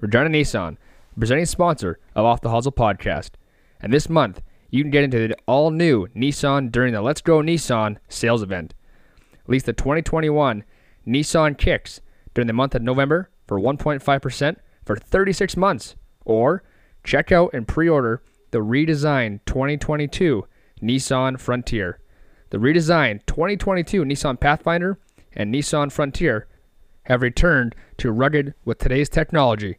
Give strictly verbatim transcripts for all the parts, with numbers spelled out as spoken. Regina Nissan, presenting sponsor of Off the Hustle podcast. And this month, you can get into the all-new Nissan during the Let's Go Nissan sales event. Lease the twenty twenty-one Nissan Kicks during the month of November for one point five percent for thirty-six months. Or check out and pre-order the redesigned twenty twenty-two Nissan Frontier. The redesigned twenty twenty-two Nissan Pathfinder and Nissan Frontier have returned to rugged with today's technology.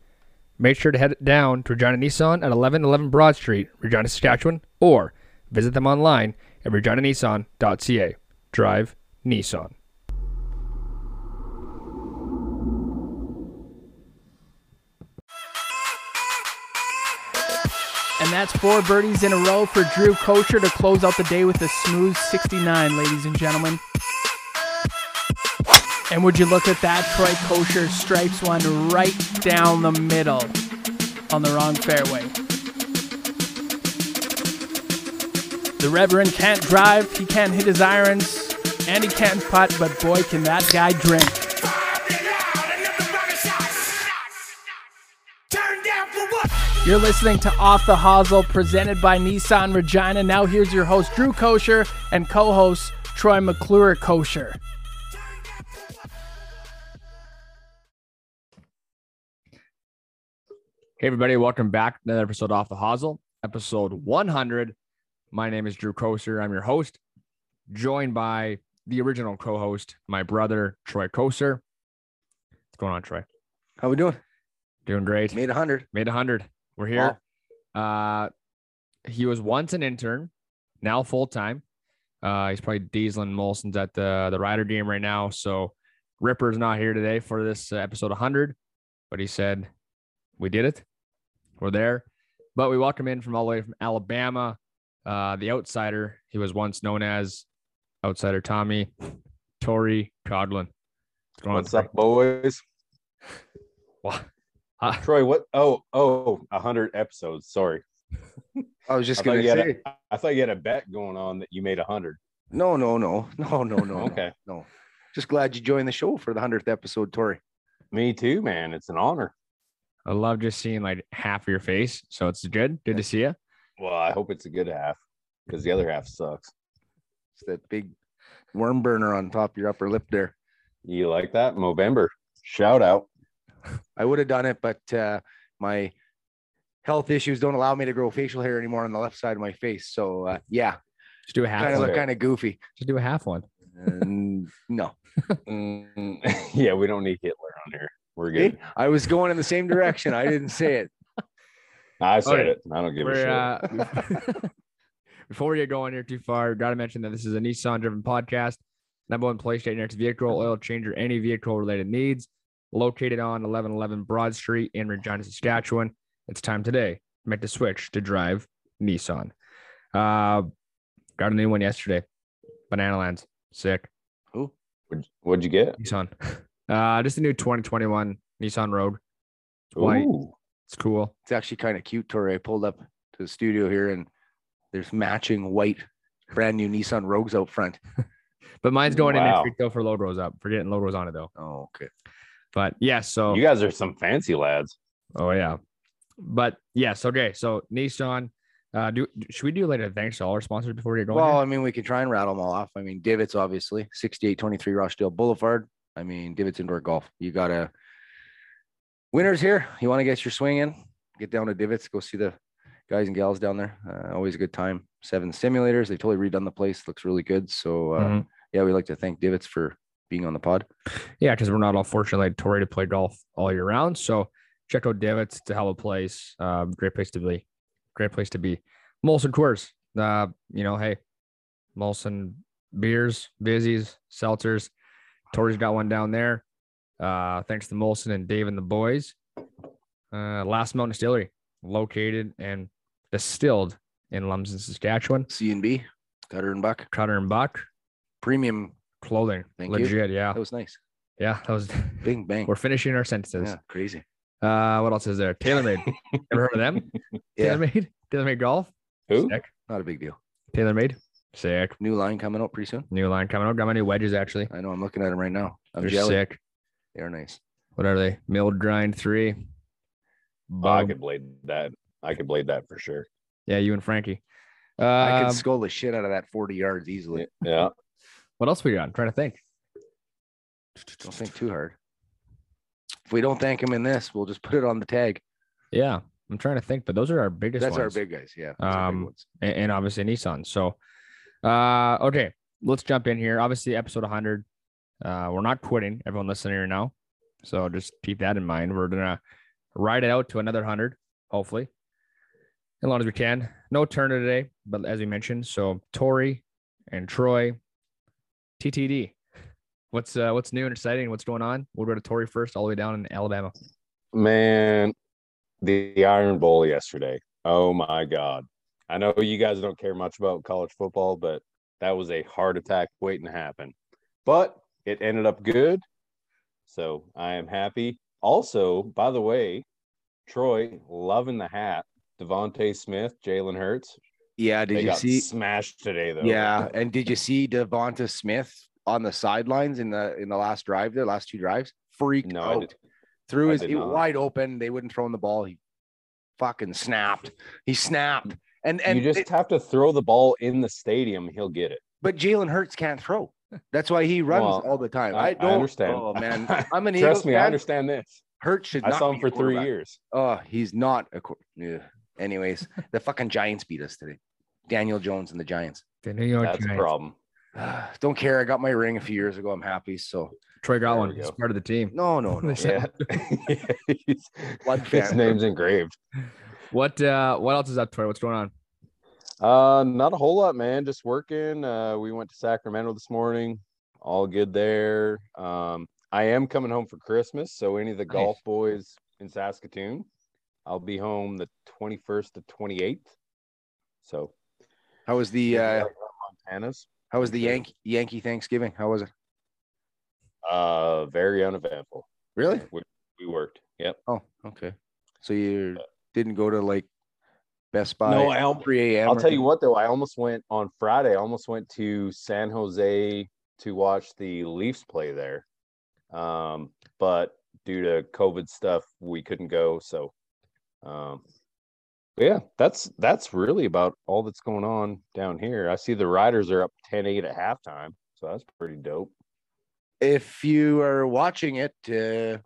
Make sure to head down to Regina Nissan at eleven eleven Broad Street, Regina, Saskatchewan, or visit them online at regina nissan dot c a. Drive Nissan. And that's four birdies in a row for Drew Kocher to close out the day with a smooth sixty-nine, ladies and gentlemen. And would you look at that, Troy Kocher stripes one right down the middle on the wrong fairway. The Reverend can't drive, he can't hit his irons, and he can't putt, but boy, can that guy drink. You're listening to Off the Hustle, presented by Nissan Regina. Now here's your host, Drew Kocher, and co-host, Troy McClure Kocher. Hey everybody, welcome back to another episode of Off the Hustle, episode one hundred. My name is Drew Kocher. I'm your host, joined by the original co-host, my brother, Troy Kocher. What's going on, Troy? How we doing? Doing great. Made one hundred. Made one hundred. We're here. Wow. Uh, he was once an intern, now full-time. Uh, he's probably dieseling Molson's at the, the Rider game right now, so Ripper's not here today for this episode one hundred, but he said, we did it. We're there, but we welcome in from all the way from Alabama, uh, the outsider. He was once known as Outsider Tommy, Tory Coglin. What's going What's on, up, boys? Wow. Uh, Troy, what? Oh, oh, one hundred episodes. Sorry. I was just going to say. A, I thought you had a bet going on that you made one hundred. No, no, no, no, no, no. Okay. No, no. Just glad you joined the show for the one hundredth episode, Tory. Me too, man. It's an honor. I love just seeing like half of your face. So it's good. Good to see you. Well, I hope it's a good half because the other half sucks. It's that big worm burner on top of your upper lip there. You like that? Movember. Shout out. I would have done it, but uh, my health issues don't allow me to grow facial hair anymore on the left side of my face. So uh, yeah. Just do a half. Kind of look kind of goofy. Just do a half one. um, no. um, yeah, we don't need Hitler on here. We're good. I was going in the same direction. I didn't say it. I said right. it. I don't give We're, a shit. Uh, before we get going here too far, got to mention that this is a Nissan-driven podcast. Number one place to get your next vehicle, oil change, or any vehicle-related needs. Located on eleven eleven Broad Street in Regina, Saskatchewan. It's time today to make the switch to drive Nissan. Uh, got a new one yesterday. Banana Lands. Sick. Who? What'd you get? Nissan. Uh, just a new twenty twenty-one Nissan Rogue. It's white. Ooh. It's cool. It's actually kind of cute, Tori. I pulled up to the studio here, and there's matching white, brand new Nissan Rogues out front. But mine's going wow. in next week though for logos up. For getting logos on it though. Oh, okay. But yeah, so you guys are some fancy lads. Oh yeah, but yes, okay. So Nissan, uh, do should we do like a thanks to all our sponsors before we get going? Well, here? I mean, we can try and rattle them all off. I mean, Divots obviously, sixty-eight twenty-three Rochdale Boulevard. I mean, Divots Indoor Golf. You got a winter's here. You want to get your swing in? Get down to Divots. Go see the guys and gals down there. Uh, always a good time. Seven simulators. They've totally redone the place. Looks really good. So uh, mm-hmm. yeah, we like to thank Divots for being on the pod. Yeah, because we're not all fortunate like Tory to play golf all year round. So check out Divots. It's a hell of a place. Uh, great place to be. Great place to be. Molson Coors. Uh, you know, hey, Molson beers, Vizzies, seltzers. Tory's got one down there. Uh, thanks to Molson and Dave and the boys. Uh, Last Mountain Distillery, located and distilled in Lumsden, Saskatchewan. C and B, Cutter and Buck. Cutter and Buck. Premium clothing. Thank Legit, you. Legit, yeah. That was nice. Yeah, that was... Bing, bang. We're finishing our sentences. Yeah, crazy. Uh, what else is there? TaylorMade. Ever heard of them? Yeah. TaylorMade? TaylorMade Golf? Who? Sick. Not a big deal. TaylorMade? Sick. New line coming out pretty soon. New line coming out. Got my new wedges, actually. I know. I'm looking at them right now. I'm They're jelly. sick. They are nice. What are they? Milled grind three. Boom. I could blade that. I could blade that for sure. Yeah, you and Frankie. Uh, I could scold the shit out of that forty yards easily. Yeah. What else were you on? I'm trying to think. Don't think too hard. If we don't thank him in this, we'll just put it on the tag. Yeah, I'm trying to think, but those are our biggest That's ones. Our big guys, yeah. Um, big ones. And, and obviously Nissan. So, uh, okay, let's jump in here. Obviously, episode one hundred. Uh, we're not quitting. Everyone listening here now. So just keep that in mind. We're going to ride it out to another one hundred, hopefully, as long as we can. No Turner today, but as we mentioned, so Tory and Troy, T T D. What's uh, what's new and exciting? What's going on? We'll go to Tory first, all the way down in Alabama. Man, the, the Iron Bowl yesterday. Oh, my God. I know you guys don't care much about college football, but that was a heart attack waiting to happen. But it ended up good, so I am happy. Also, by the way, Troy, loving the hat. Devontae Smith, Jalen Hurts. Yeah, did they you got see smashed today though? Yeah, and did you see Devonta Smith on the sidelines in the in the last drive? Their last two drives, freaked no, out. Threw I his wide open. They wouldn't throw him the ball. He fucking snapped. He snapped. And and you just it, have to throw the ball in the stadium. He'll get it. But Jalen Hurts can't throw. That's why he runs well, all the time. I, I don't I understand. Oh man, I'm an trust Eagles me. Fan. I understand this. Hurts should. I not saw him be for three years. Oh, he's not a. Yeah. Anyways, the fucking Giants beat us today. Daniel Jones and the Giants. The New York That's Giants. That's a problem. Uh, don't care. I got my ring a few years ago. I'm happy. So Troy Gollin is part of the team. No, no, no. Yeah. His family. Name's engraved. What uh, what else is up, Troy? What's going on? Uh, not a whole lot, man. Just working. Uh, we went to Sacramento this morning. All good there. Um, I am coming home for Christmas. So any of the nice. Golf boys in Saskatoon. I'll be home the twenty-first to twenty-eighth. So, how was the uh, Montana's? How was the Yankee Yankee Thanksgiving? How was it? Uh, very uneventful. Really? We, we worked. Yep. Oh, okay. So you uh, didn't go to like Best Buy? No, I almost, three a.m. I'll tell you what though. I almost went on Friday. I almost went to San Jose to watch the Leafs play there, um, but due to COVID stuff, we couldn't go. So. Um, but yeah, that's that's really about all that's going on down here. I see the Riders are up ten eight at halftime, so that's pretty dope. If you are watching it, uh,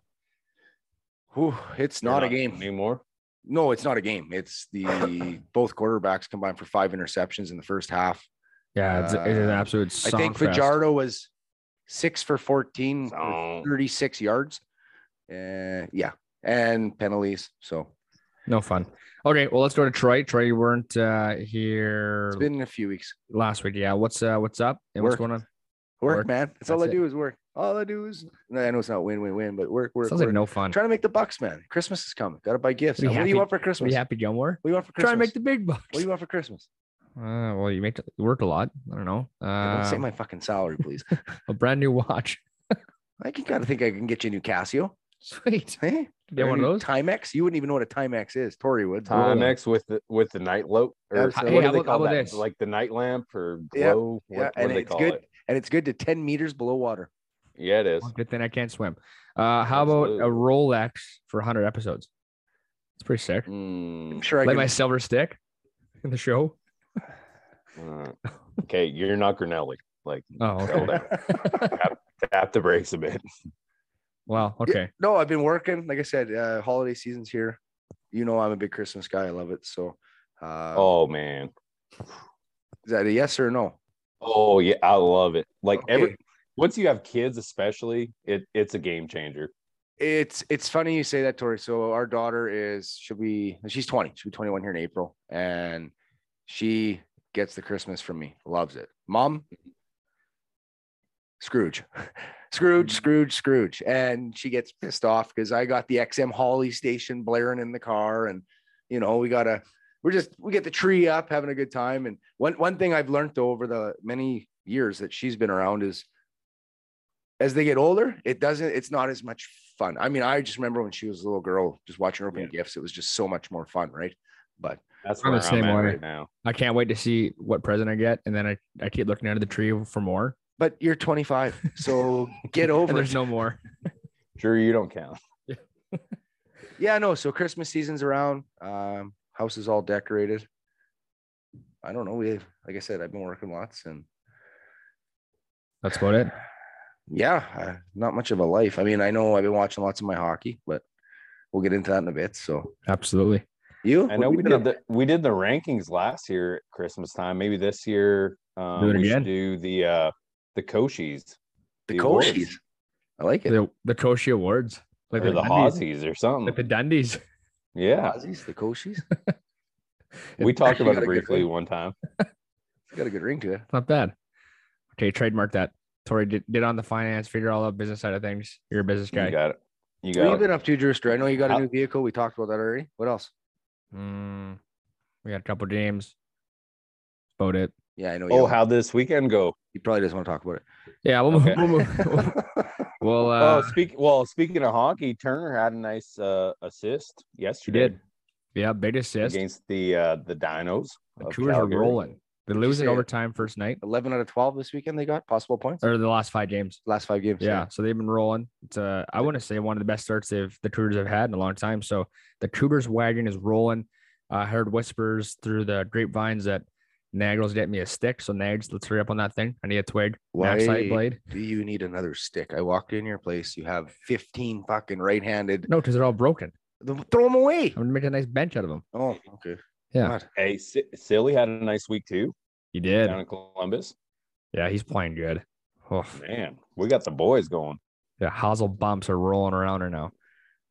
whew, it's not, not a game anymore. No, it's not a game. It's the both quarterbacks combined for five interceptions in the first half. Yeah, it's, uh, it's an absolute. Song I think fest. Fajardo was six for fourteen, for thirty-six yards. Uh, yeah, and penalties. So. No fun. Okay, well, let's go to Troy. Troy, you weren't uh, here. It's been a few weeks. Last week, yeah. What's uh, what's up? And work. What's going on? Work, work. Man. That's, That's all it. I do is work. All I do is. I know it's not win, win, win, but work, work. Sounds work. Like no fun. Trying to make the bucks, man. Christmas is coming. Got to buy gifts. What do you want for Christmas? Are you happy, Gilmore? What do you want for Christmas? Trying to make the big bucks. What do you want for Christmas? Uh, well, you make it work a lot. I don't know. Uh, don't say my fucking salary, please. A brand new watch. I got to think I can get you a new Casio. Sweet. Hey, get one of those Timex. You wouldn't even know what a Timex is. Tori would. Timex with the with the night light, or so, hey, what do they call that? Like the night lamp or glow. Yeah, what, yeah. What and it's good. It? And it's good to ten meters below water. Yeah, it is. Well, good thing I can't swim. Uh, how Absolutely. About a Rolex for one hundred episodes? It's pretty sick. Mm, I'm sure I like my silver stick in the show. Uh, okay, you're not Grinelli. Like, oh, okay. tap, tap the brakes a bit. Wow. Okay. No, I've been working. Like I said, uh, holiday season's here. You know, I'm a big Christmas guy. I love it. So. Uh, oh man. Is that a yes or no? Oh yeah, I love it. Like okay. every once you have kids, especially, it it's a game changer. It's it's funny you say that, Tori. So our daughter is she'll be she's twenty. She'll be twenty-one here in April, and she gets the Christmas from me. Loves it, Mom. Scrooge. Scrooge, Scrooge, Scrooge. And she gets pissed off because I got the X M Holly station blaring in the car. And, you know, we got to, we're just, we get the tree up, having a good time. And one, one thing I've learned over the many years that she's been around is as they get older, it doesn't, it's not as much fun. I mean, I just remember when she was a little girl, just watching her open yeah. gifts. It was just so much more fun. Right. But that's I'm the same way right now. I can't wait to see what present I get. And then I, I keep looking out of the tree for more. But you're twenty-five, so get over it. There's no more. Drew, you don't count. Yeah, no. So Christmas season's around. Um, house is all decorated. I don't know. We have, like I said, I've been working lots, and that's about it. Yeah, I, not much of a life. I mean, I know I've been watching lots of my hockey, but we'll get into that in a bit. So absolutely. You? I know we did the we did the rankings last year at Christmas time. Maybe this year um, do we should do the uh, the Koshies. The, the Koshies. I like it. The, the Koshi Awards. Like or the, the Hozzies or something. Like the Dundies. Yeah. The Hozzies, the Koshies. We talked about it briefly one time. It's got a good ring to it. Not bad. Okay, trademark that. Tory did, did on the finance, figure all out business side of things. You're a business guy. You got it. You got what it. Have you been up to, Drewster? I know you got a new vehicle. We talked about that already. What else? Mm, we got a couple games. About it. Yeah, I know. Oh, how'd this weekend go? He probably doesn't want to talk about it. Yeah, we'll okay. move. We'll move. well, uh, oh, speak, well, speaking of hockey, Turner had a nice uh, assist yesterday. He did. Yeah, big assist against the uh, the Dinos. The Cougars are rolling. They're losing overtime first night. Eleven out of twelve this weekend they got possible points. Or the last five games. Last five games. Yeah, yeah. So they've been rolling. It's uh, I want to say one of the best starts they've the Cougars have had in a long time. So the Cougars wagon is rolling. I uh, heard whispers through the grapevines that Nagel's getting me a stick. So Nags, let's hurry up on that thing. I need a twig. Why blade. Do you need another stick? I walked in your place. You have fifteen fucking right-handed. No, because they're all broken. Throw them away. I'm gonna make a nice bench out of them. Oh, okay. Yeah. God. Hey, S- Silly had a nice week too. He did down in Columbus. Yeah, he's playing good. Oh man, we got the boys going. Yeah, Hazel bumps are rolling around her now.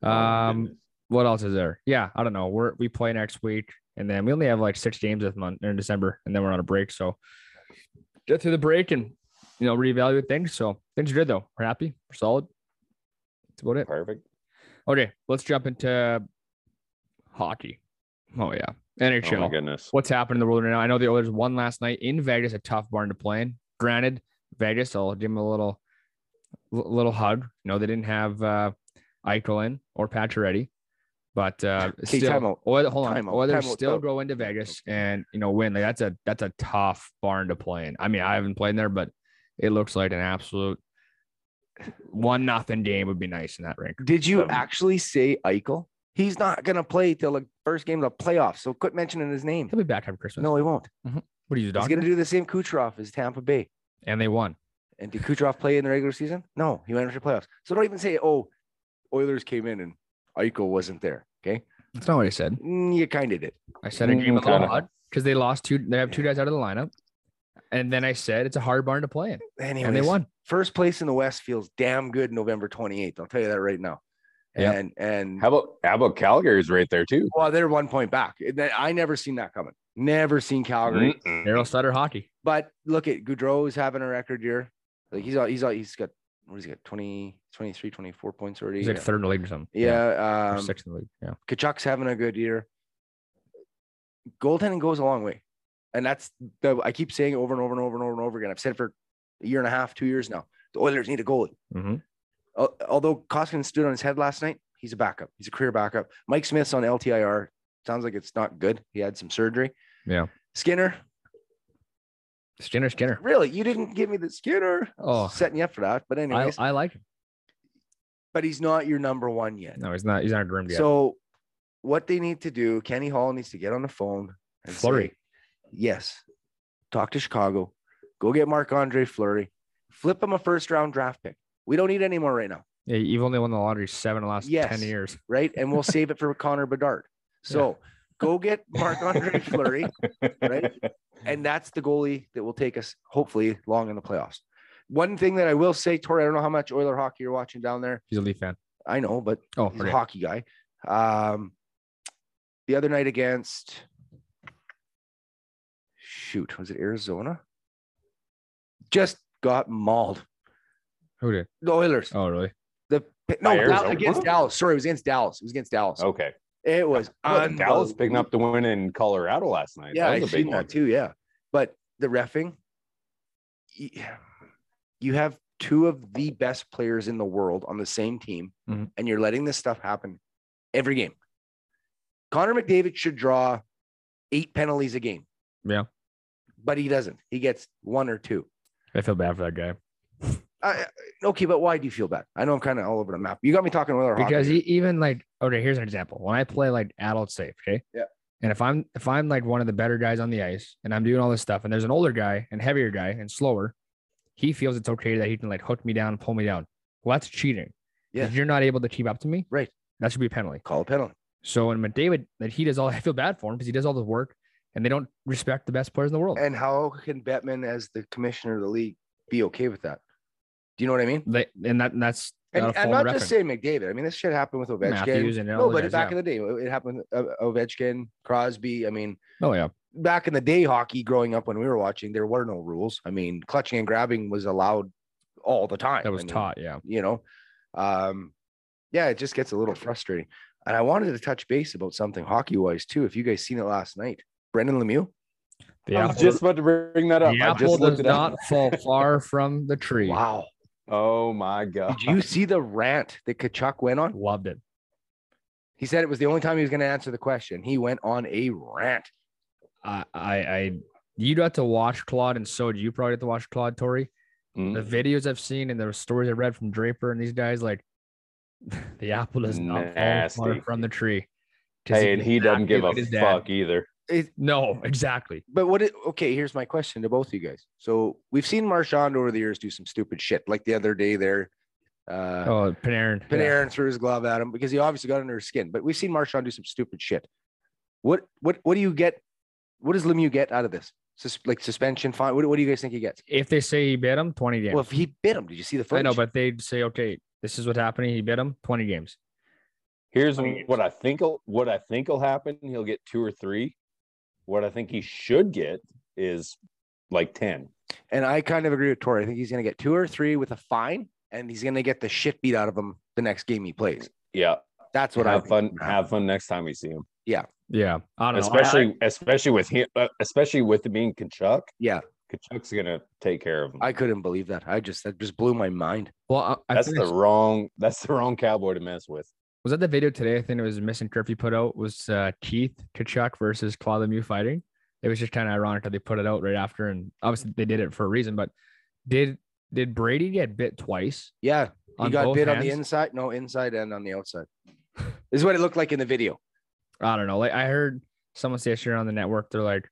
Oh, um, goodness. What else is there? Yeah, I don't know. We're we play next week, and then we only have like six games this month in December, and then we're on a break. So get through the break and you know reevaluate things. So things are good though. We're happy. We're solid. That's about it. Perfect. Okay, let's jump into hockey. Oh, yeah. N H L. Oh, my goodness. What's happening in the world right now? I know the Oilers won last night in Vegas, a tough barn to play in. Granted, Vegas, I'll give them a little little hug. No, they didn't have uh, Eichel in or Pacioretty. But uh, hey, still, Oil, hold on. Oilers still go into Vegas and, you know, win. Like, that's a that's a tough barn to play in. I mean, I haven't played there, but it looks like an absolute One nothing game would be nice in that rink. Did you um, actually say Eichel? He's not gonna play till the first game of the playoffs. So quit mentioning his name. He'll be back on Christmas. No, he won't. Mm-hmm. What are you doing? He's gonna do the same Kucherov as Tampa Bay, and they won. And did Kucherov play in the regular season? No, he went into the playoffs. So don't even say, "Oh, Oilers came in and Eichel wasn't there." Okay, that's not what I said. Mm, you kind of did. I said a game mm, a lot because they lost two. They have two guys out of the lineup. And then I said, it's a hard barn to play in. Anyways, and they won. First place in the West feels damn good November twenty-eighth. I'll tell you that right now. Yep. And and how about how about Calgary's right there too? Well, they're one point back. I never seen that coming. Never seen Calgary. Mm-mm. Darryl Sutter hockey. But look at Goudreau is having a record year. Like he's all, he's all, he's got what has he got? twenty, twenty-three, twenty-four points already. He's like yeah. third in the league or something. Yeah. yeah. Um, or sixth in the league. Yeah. Kachuk's having a good year. Goaltending goes a long way. And that's the, I keep saying over and over and over and over and over again. I've said it for a year and a half, two years now. The Oilers need a goalie. Mm-hmm. Uh, although Koskinen stood on his head last night, he's a backup. He's a career backup. Mike Smith's on L T I R. Sounds like it's not good. He had some surgery. Yeah. Skinner. Skinner, Skinner. Really? You didn't give me the Skinner. Oh, setting you up for that. But anyways, I, I like him. But he's not your number one yet. No, he's not. He's not groomed yet. So what they need to do, Kenny Hall needs to get on the phone and Flurry. Say, yes, talk to Chicago, go get Marc-André Fleury, flip him a first-round draft pick. We don't need any more right now. Yeah, you've only won the lottery seven of the last yes, ten years. Right, and we'll save it for Connor Bedard. So yeah. Go get Marc-André Fleury, right? And that's the goalie that will take us, hopefully, long in the playoffs. One thing that I will say, Tori, I don't know how much Oiler hockey you're watching down there. He's a Leaf fan. I know, but oh, he's a hockey guy. Um, the other night against... Shoot, was it Arizona? Just got mauled. Who did? The Oilers. Oh, really? The no Arizona? Against Dallas. Sorry, it was against Dallas. It was against Dallas. Okay. It was well, Dallas picking up the win in Colorado last night. Yeah, I've seen that too. Yeah, but the reffing. You have two of the best players in the world on the same team, mm-hmm. and you're letting this stuff happen every game. Connor McDavid should draw eight penalties a game. Yeah. But he doesn't. He gets one or two. I feel bad for that guy. Uh, okay, but why do you feel bad? I know I'm kind of all over the map. You got me talking with our hockey. Because he, even like okay, here's an example. When I play like adult safe, okay? Yeah. And if I'm if I'm like one of the better guys on the ice and I'm doing all this stuff and there's an older guy and heavier guy and slower, he feels it's okay that he can like hook me down, pull me down. Well, that's cheating. Yeah. If you're not able to keep up to me, right? That should be a penalty. Call a penalty. So when McDavid, that he does all, I feel bad for him because he does all the work and they don't respect the best players in the world. And how can Bettman, as the commissioner of the league, be okay with that? Do you know what I mean? They, and that and that's. And I'm not reference. just saying McDavid. I mean, this shit happened with Ovechkin. No, but guys, back yeah. in the day, it happened with Ovechkin, Crosby. I mean, oh yeah, back in the day, hockey growing up when we were watching, there were no rules. I mean, clutching and grabbing was allowed all the time. That was I mean, taught, yeah. You know, um, yeah, it just gets a little frustrating. And I wanted to touch base about something hockey-wise too. If you guys seen it last night, Brendan Lemieux. The I was apple, just about to bring that up. The I apple just does not fall far from the tree. Wow. Oh my God. Did you see the rant that Kachuk went on? Loved it. He said it was the only time he was going to answer the question. He went on a rant. I, I, I you got to watch Claude, and so do you probably have to watch Claude, Tory. Mm-hmm. The videos I've seen and the stories I read from Draper and these guys, like the apple does not Nasty. fall far from the tree. Hey, and he doesn't give a fuck either. It, no, exactly. But what? It, okay, here's my question to both of you guys. So we've seen Marchand over the years do some stupid shit, like the other day there. Uh, oh, Panarin! Panarin yeah. threw his glove at him because he obviously got under his skin. But we've seen Marchand do some stupid shit. What? What? What do you get? What does Lemieux get out of this? Sus- like suspension, fine. What, what do you guys think he gets? If they say he bit him, twenty games. Well, if he bit him, did you see the footage? I know, but they'd say, okay, this is what's happening. He bit him, twenty games. Here's twenty games. what I think. What I think will happen. He'll get two or three. What I think he should get is like ten. And I kind of agree with Tory. I think he's going to get two or three with a fine, and he's going to get the shit beat out of him the next game he plays. Yeah. That's what have I have fun. Have fun next time we see him. Yeah. Yeah. I don't especially, know. I, especially with him, especially with it being Kachuk. Yeah. Kachuk's going to take care of him. I couldn't believe that. I just, that just blew my mind. Well, I, I that's the wrong, that's the wrong Cowboy to mess with. Was that the video today? I think it was Missing Curfew put out was uh, Keith Kachuk versus Claude Lemieux fighting. It was just kind of ironic that they put it out right after, and obviously they did it for a reason. But did did Brady get bit twice? Yeah, he got bit hands? on the inside, no inside and on the outside. This is what it looked like in the video. I don't know. Like I heard someone say yesterday on the network, they're like,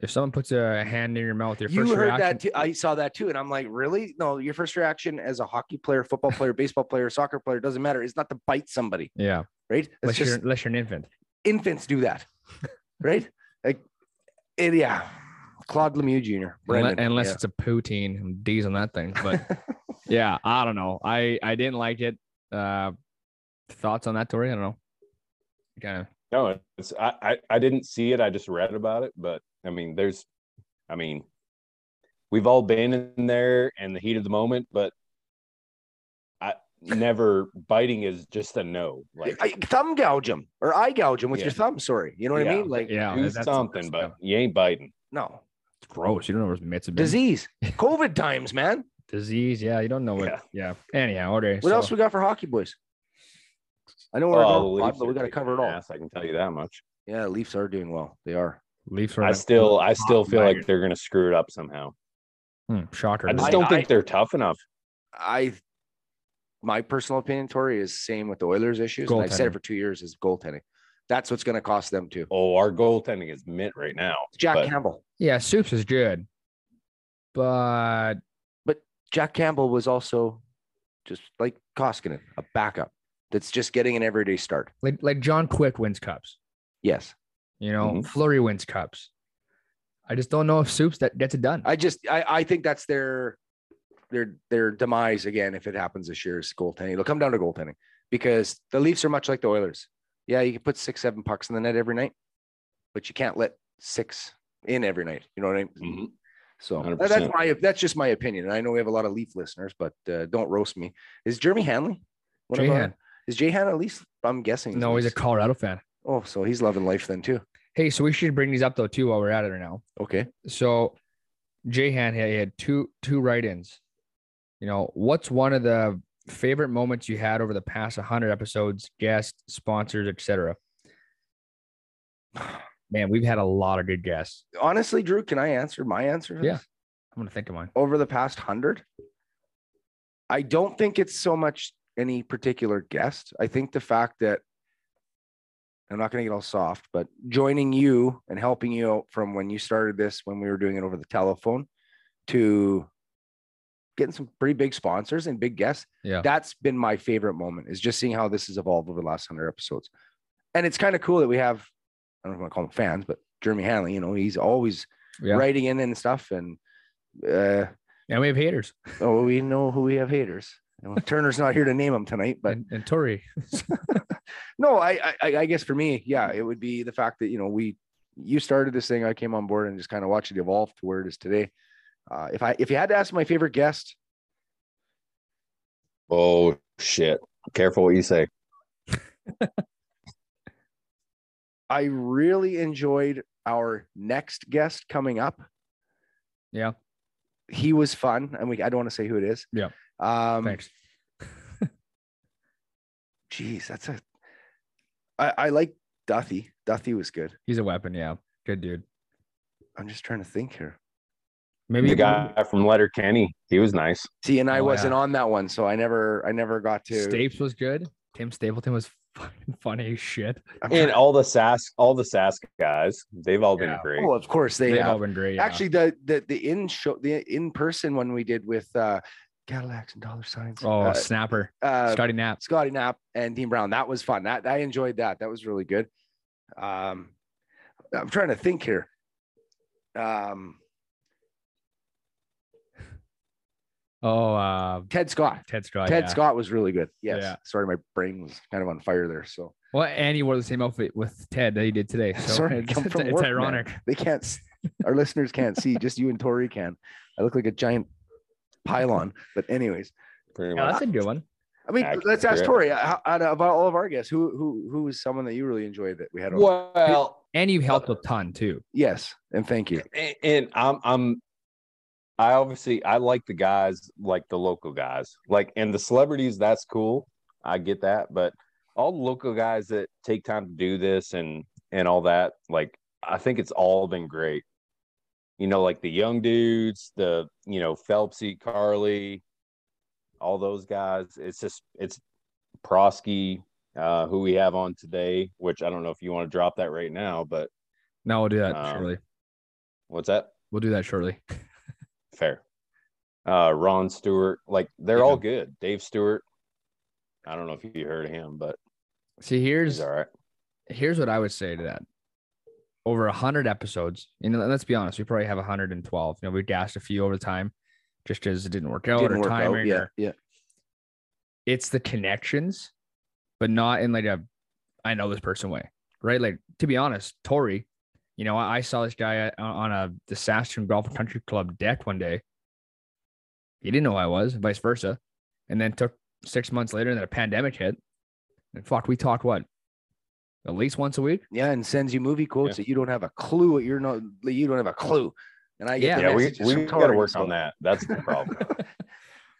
if someone puts a hand in your mouth, your you first heard reaction. That too. I saw that too, and I'm like, really? No, your first reaction as a hockey player, football player, baseball player, soccer player, doesn't matter. It's not to bite somebody. Yeah. Right? It's unless, just, you're, unless you're an infant. Infants do that. Right? Like, it, yeah. Claude Lemieux Junior Brandon, unless unless yeah. it's a poutine. D's on that thing. But yeah, I don't know. I, I didn't like it. Uh, thoughts on that, Tory? I don't know. Kind of. No, it's, I, I, I didn't see it. I just read about it. But, I mean, there's – I mean, we've all been in there in the heat of the moment, but I never – biting is just a no. Like I, thumb gouge them or eye gouge them with yeah. your thumb, sorry. You know what yeah. I mean? Like, yeah, do that's, something, that's, but no. you ain't biting. No. It's gross. You don't know what's meant to be. Disease. COVID times, man. Disease, yeah. You don't know what yeah. – yeah. Anyhow, okay. What so. else we got for hockey, boys? I know we're oh, going, but we got to cover it all. Ass, I can tell you that much. Yeah, Leafs are doing well. They are. Leafs are. I still, I still feel like they're going to screw it up somehow. Hmm, shocker. I just don't I, think I, they're tough enough. I, my personal opinion, Tory, is same with the Oilers issues. And I've said it for two years is goaltending. That's what's going to cost them too. Oh, our goaltending is mint right now. Jack but... Campbell. Yeah, Soups is good, but but Jack Campbell was also just like Koskinen, a backup. That's just getting an everyday start. Like like John Quick wins cups. Yes. You know, mm-hmm. Fleury wins cups. I just don't know if Soups that gets it done. I just I, I think that's their their their demise again if it happens this year is goaltending. It'll come down to goaltending because the Leafs are much like the Oilers. Yeah, you can put six, seven pucks in the net every night, but you can't let six in every night. You know what I mean? Mm-hmm. So one hundred percent. that's my that's just my opinion. And I know we have a lot of Leaf listeners, but uh, don't roast me. Is Jeremy Hanley? What about? Is Jahan at least? I'm guessing. No, he's a Colorado fan. Oh, so he's loving life then too. Hey, so we should bring these up though too while we're at it right now. Okay. So Jahan had, he had two two write-ins. You know, what's one of the favorite moments you had over the past one hundred episodes, guests, sponsors, et cetera? Man, we've had a lot of good guests. Honestly, Drew, can I answer my answer? Yeah, this? I'm gonna think of mine. Over the past one hundred, I don't think it's so much any particular guest. I think the fact that I'm not going to get all soft, but joining you and helping you out from when you started this, when we were doing it over the telephone, to getting some pretty big sponsors and big guests. Yeah. That's been my favorite moment, is just seeing how this has evolved over the last hundred episodes. And it's kind of cool that we have, I don't know if I call them fans, but Jeremy Hanley, you know, he's always yeah. writing in and stuff. And, uh, and we have haters. Oh, we know who we have haters. Turner's not here to name them tonight, but and, and Tory. No, I, I, I guess for me, yeah, it would be the fact that, you know, we, you started this thing. I came on board and just kind of watched it evolve to where it is today. Uh, if I, if you had to ask my favorite guest. Oh shit. Careful what you say. I really enjoyed our next guest coming up. Yeah. He was fun. And we, I don't want to say who it is. Yeah. Um, Thanks. Geez, that's a, I, I like Duthie. Duthie was good. He's a weapon. Yeah. Good dude. I'm just trying to think here. Maybe the guy know. from Letterkenny. He was nice. See, and I oh, wasn't yeah. on that one. So I never, I never got to. Stapes was good. Tim Stapleton was fucking funny as shit. And all the Sask, all the Sask guys, they've all been yeah. great. Oh, of course they they've have. all been great. Yeah. Actually, the, the, the in show, the in-person one we did with, uh, Cadillacs and Dollar Signs. Oh, uh, Snapper. Uh, Scotty Knapp. Scotty Knapp and Dean Brown. That was fun. That I enjoyed that. That was really good. Um, I'm trying to think here. Um, oh, uh, Ted Scott. Ted Scott. Ted yeah. Scott was really good. Yes. Yeah. Sorry, my brain was kind of on fire there. So. Well, and he wore the same outfit with Ted that he did today. So Sorry, it's, it's, work, it's ironic. Man. They can't. Our listeners can't see. Just you and Tori can. I look like a giant pylon, but anyways, yeah, that's a good one. I mean, Accurate. let's ask Tori how, out of all of our guests, who who who was someone that you really enjoyed that we had? Well, over? And you helped a ton too. Yes, and thank you. And, and I'm I'm I obviously I like the guys, like the local guys, like and the celebrities. That's cool. I get that, but all the local guys that take time to do this and and all that, like I think it's all been great. You know, like the young dudes, the, you know, Phelpsy, Carly, all those guys. It's just, it's Prosky, uh, who we have on today, which I don't know if you want to drop that right now, but. No, we'll do that um, shortly. What's that? We'll do that shortly. Fair. Uh, Ron Stewart, like they're yeah. all good. Dave Stewart. I don't know if you heard of him, but. See, here's, all right. here's what I would say to that. Over one hundred episodes, and let's be honest, we probably have one hundred twelve. You know, we dashed a few over time just because it didn't work out didn't or work timing. Out. Yeah, or, yeah. It's the connections, but not in like a, I know this person way, right? Like, to be honest, Tori, you know, I, I saw this guy on a the Saskatoon Golf and Country Club deck one day. He didn't know who I was, vice versa. And then took six months later, and then a pandemic hit. And fuck, we talk what? At least once a week. Yeah, and sends you movie quotes yeah. that you don't have a clue what you're not. You don't have a clue. And I get yeah, yeah we we got to work so. on that. That's the problem.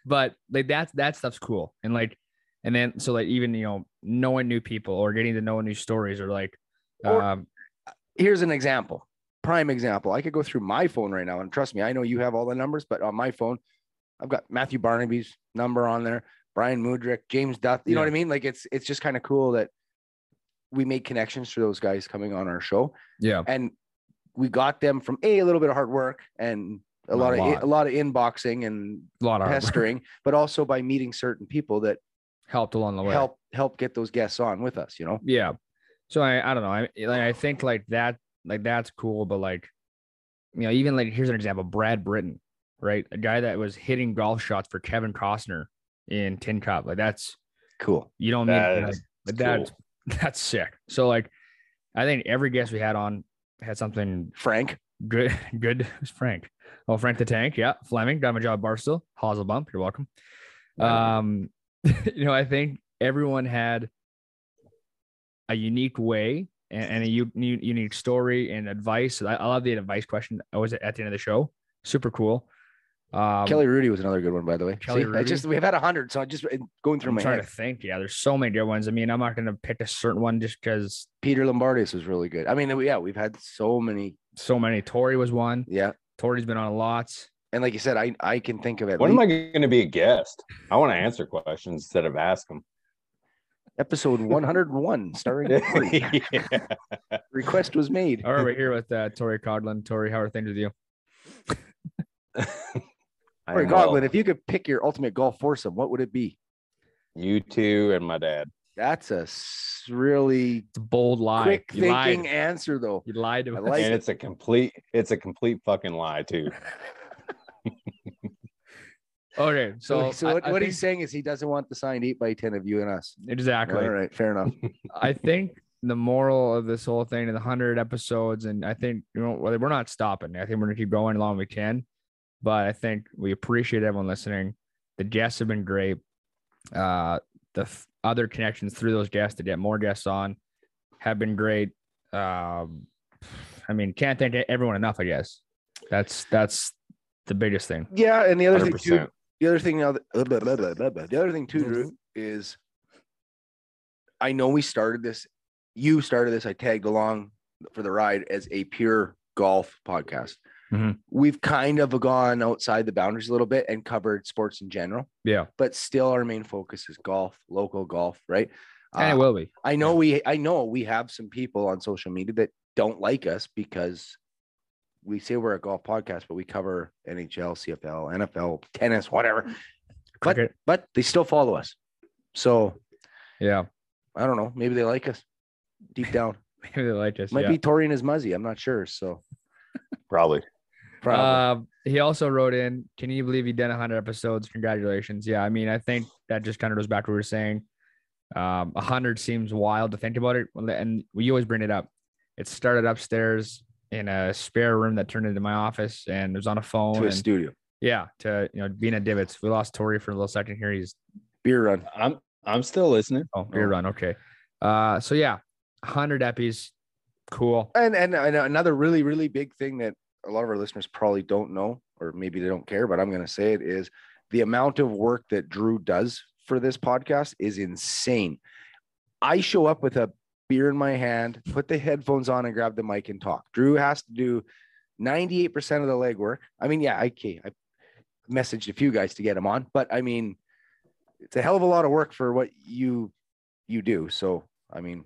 But like that's that stuff's cool, and like, and then so like even you know knowing new people or getting to know new stories or like, or, um, here's an example, prime example. I could go through my phone right now, and trust me, I know you have all the numbers, but on my phone, I've got Matthew Barnaby's number on there, Brian Mudrick, James Duth. You yeah. know what I mean? Like it's it's just kind of cool that we made connections to those guys coming on our show. Yeah. And we got them from a, a little bit of hard work and a, a lot, lot of, a lot of inboxing and a lot of pestering, but also by meeting certain people that helped along the way, help, help get those guests on with us, you know? Yeah. So I, I don't know. I, like, I think like that, like that's cool. But like, you know, even like, here's an example, Brad Britton, right? A guy that was hitting golf shots for Kevin Costner in Tin Cup. Like that's cool. You don't need that. Like, like, that's cool. That's sick. So like, I think every guest we had on had something. Frank. Good. Good. It was Frank. Oh, Frank the Tank. Yeah. Fleming. Got my job. Barstool. Hazelbump. You're welcome. Um, you know, I think everyone had a unique way and, and a u- unique story and advice. I, I love the advice question. I was at the end of the show. Super cool. Um, Kelly Rudy was another good one, by the way. Kelly See, Rudy. I just we've had a hundred, so I just going through I'm my trying head. to think. Yeah, there's so many good ones. I mean, I'm not going to pick a certain one just because Peter Lombardis was really good. I mean, yeah, we've had so many, so many. Tory was one. Yeah, Tory's been on lots. And like you said, I I can think of it. When least... am I going to be a guest? I want to answer questions instead of ask them. Episode one oh one, starring Rory. Yeah. Request was made. All right, we're here with uh, Tory Coglin. Tory, how are things with you? Tory Coglin, if you could pick your ultimate golf foursome, what would it be? You two and my dad. That's a really it's a bold lie. Quick you thinking lied. Answer, though. You lied to us. Like and it. it's a complete, it's a complete fucking lie, too. Okay, so, so what, I, I what he's saying is he doesn't want the signed eight by ten of you and us. Exactly. All right, fair enough. I think the moral of this whole thing, and the one hundred episodes, and I think, you know, we're not stopping. I think we're going to keep going as long as we can, but I think we appreciate everyone listening. The guests have been great. Uh, the f- other connections through those guests to get more guests on have been great. Um, I mean, can't thank everyone enough, I guess. That's, that's the biggest thing. Yeah, and the other one hundred percent. thing, too. The other thing now, that, uh, blah, blah, blah, blah, blah. the other thing too, Drew, is I know we started this. You started this. I tagged along for the ride as a pure golf podcast. Mm-hmm. We've kind of gone outside the boundaries a little bit and covered sports in general. Yeah, but still, our main focus is golf, local golf, right? And uh, it will be. I know we. I know we have some people on social media that don't like us because we say we're a golf podcast, but we cover N H L, C F L, N F L, tennis, whatever. But, okay. but they still follow us. So, yeah, I don't know. Maybe they like us deep down. Maybe they like us. Might yeah. be Tory and his Muzzy. I'm not sure. So, probably. Probably. Uh, he also wrote in, can you believe you've done one hundred episodes? Congratulations. Yeah, I mean, I think that just kind of goes back to what we were saying. Um, one hundred seems wild to think about it. And we always bring it up. It started upstairs in a spare room that turned into my office, and it was on a phone to a and, studio. Yeah, to you know, being at Divots. We lost Tory for a little second here. He's beer run. I'm I'm still listening. Oh, beer oh. run. Okay. Uh, so yeah, one hundred eppies, cool. And and and another really really big thing that a lot of our listeners probably don't know, or maybe they don't care, but I'm gonna say it is the amount of work that Drew does for this podcast is insane. I show up with a beer in my hand, put the headphones on and grab the mic and talk. Drew has to do ninety-eight percent of the legwork. I mean, yeah, I, I messaged a few guys to get him on, but I mean, it's a hell of a lot of work for what you, you do. So, I mean,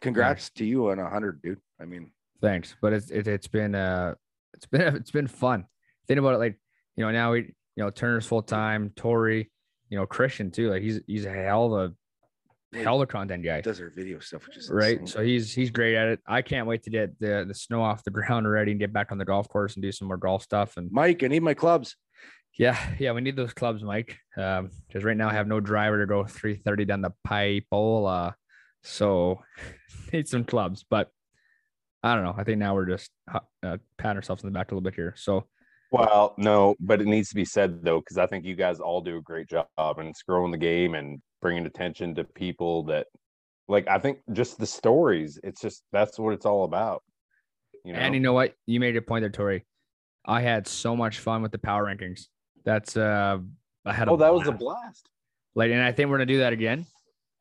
congrats yeah. to you on a hundred, dude. I mean, thanks, but it's, it, it's been, uh, it's been, it's been fun. Think about it. Like, you know, now we, you know, Turner's full time, Tory, you know, Christian too. Like he's, he's a hell of a, hell of content guy. Does our video stuff, which is right. Insane. So he's he's great at it. I can't wait to get the, the snow off the ground already and get back on the golf course and do some more golf stuff. And Mike, I need my clubs. Yeah, yeah, we need those clubs, Mike. Um, because right now I have no driver to go three thirty down the pipe-ola. So need some clubs. But I don't know. I think now we're just uh, patting ourselves in the back a little bit here. So well, no, but it needs to be said though, because I think you guys all do a great job and it's growing the game and bringing attention to people that, like, I think just the stories, it's just, that's what it's all about. You know? And you know what? You made a point there, Tory. I had so much fun with the power rankings. That's, uh, I had, oh, that blast. was a blast. Like, and I think we're going to do that again.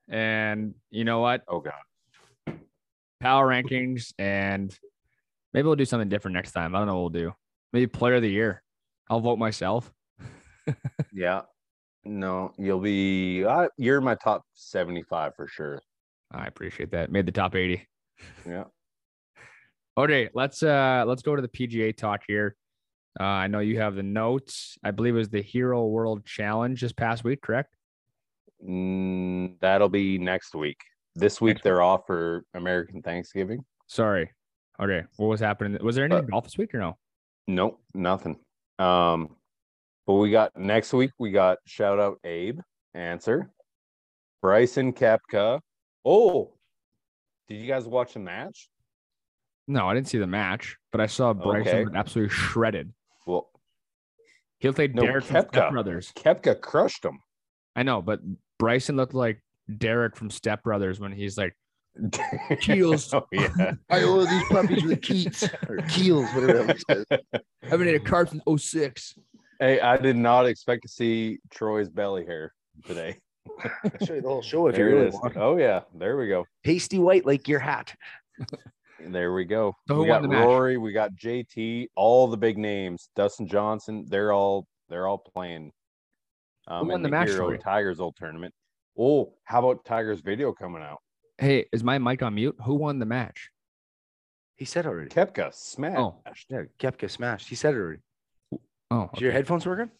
And you know what? Oh, God. Power rankings. And maybe we'll do something different next time. I don't know what we'll do. Maybe player of the year. I'll vote myself. Yeah. No, you'll be uh, you're my top seventy-five for sure. I appreciate that. Made the top eighty. Yeah. Okay, let's uh let's go to the P G A talk here. Uh, I know you have the notes. I believe it was the Hero World Challenge this past week, correct? Mm, that'll be next week. This week next they're week. off for American Thanksgiving. Sorry. Okay, what was happening? Was there any uh, golf this week or no? Nope, nothing. Um But we got next week, we got shout out Abe, answer, Bryson Kepka. Oh, did you guys watch the match? No, I didn't see the match, but I saw Bryson okay. absolutely shredded. Well, he'll play no, Derek Kepka, from Step Brothers. Kepka crushed him. I know, but Bryson looked like Derek from Step Brothers when he's like, Keels. Oh, yeah. I owe these puppies with Keats or Keels, whatever it says. I haven't had a card since oh six. Hey, I did not expect to see Troy's belly hair today. I'll show you the whole show if there you really want. Oh, yeah. There we go. Pasty white like your hat. There we go. So who we won got the match? Rory. We got J T. All the big names. Dustin Johnson. They're all they're all playing. Um, who won in the, the match? Hero Tigers Old Tournament. Oh, how about Tiger's video coming out? Hey, is my mic on mute? Who won the match? He said already. Kepka smashed. Oh. Yeah, Kepka smashed. He said it already. Oh, okay. Is your headphones working?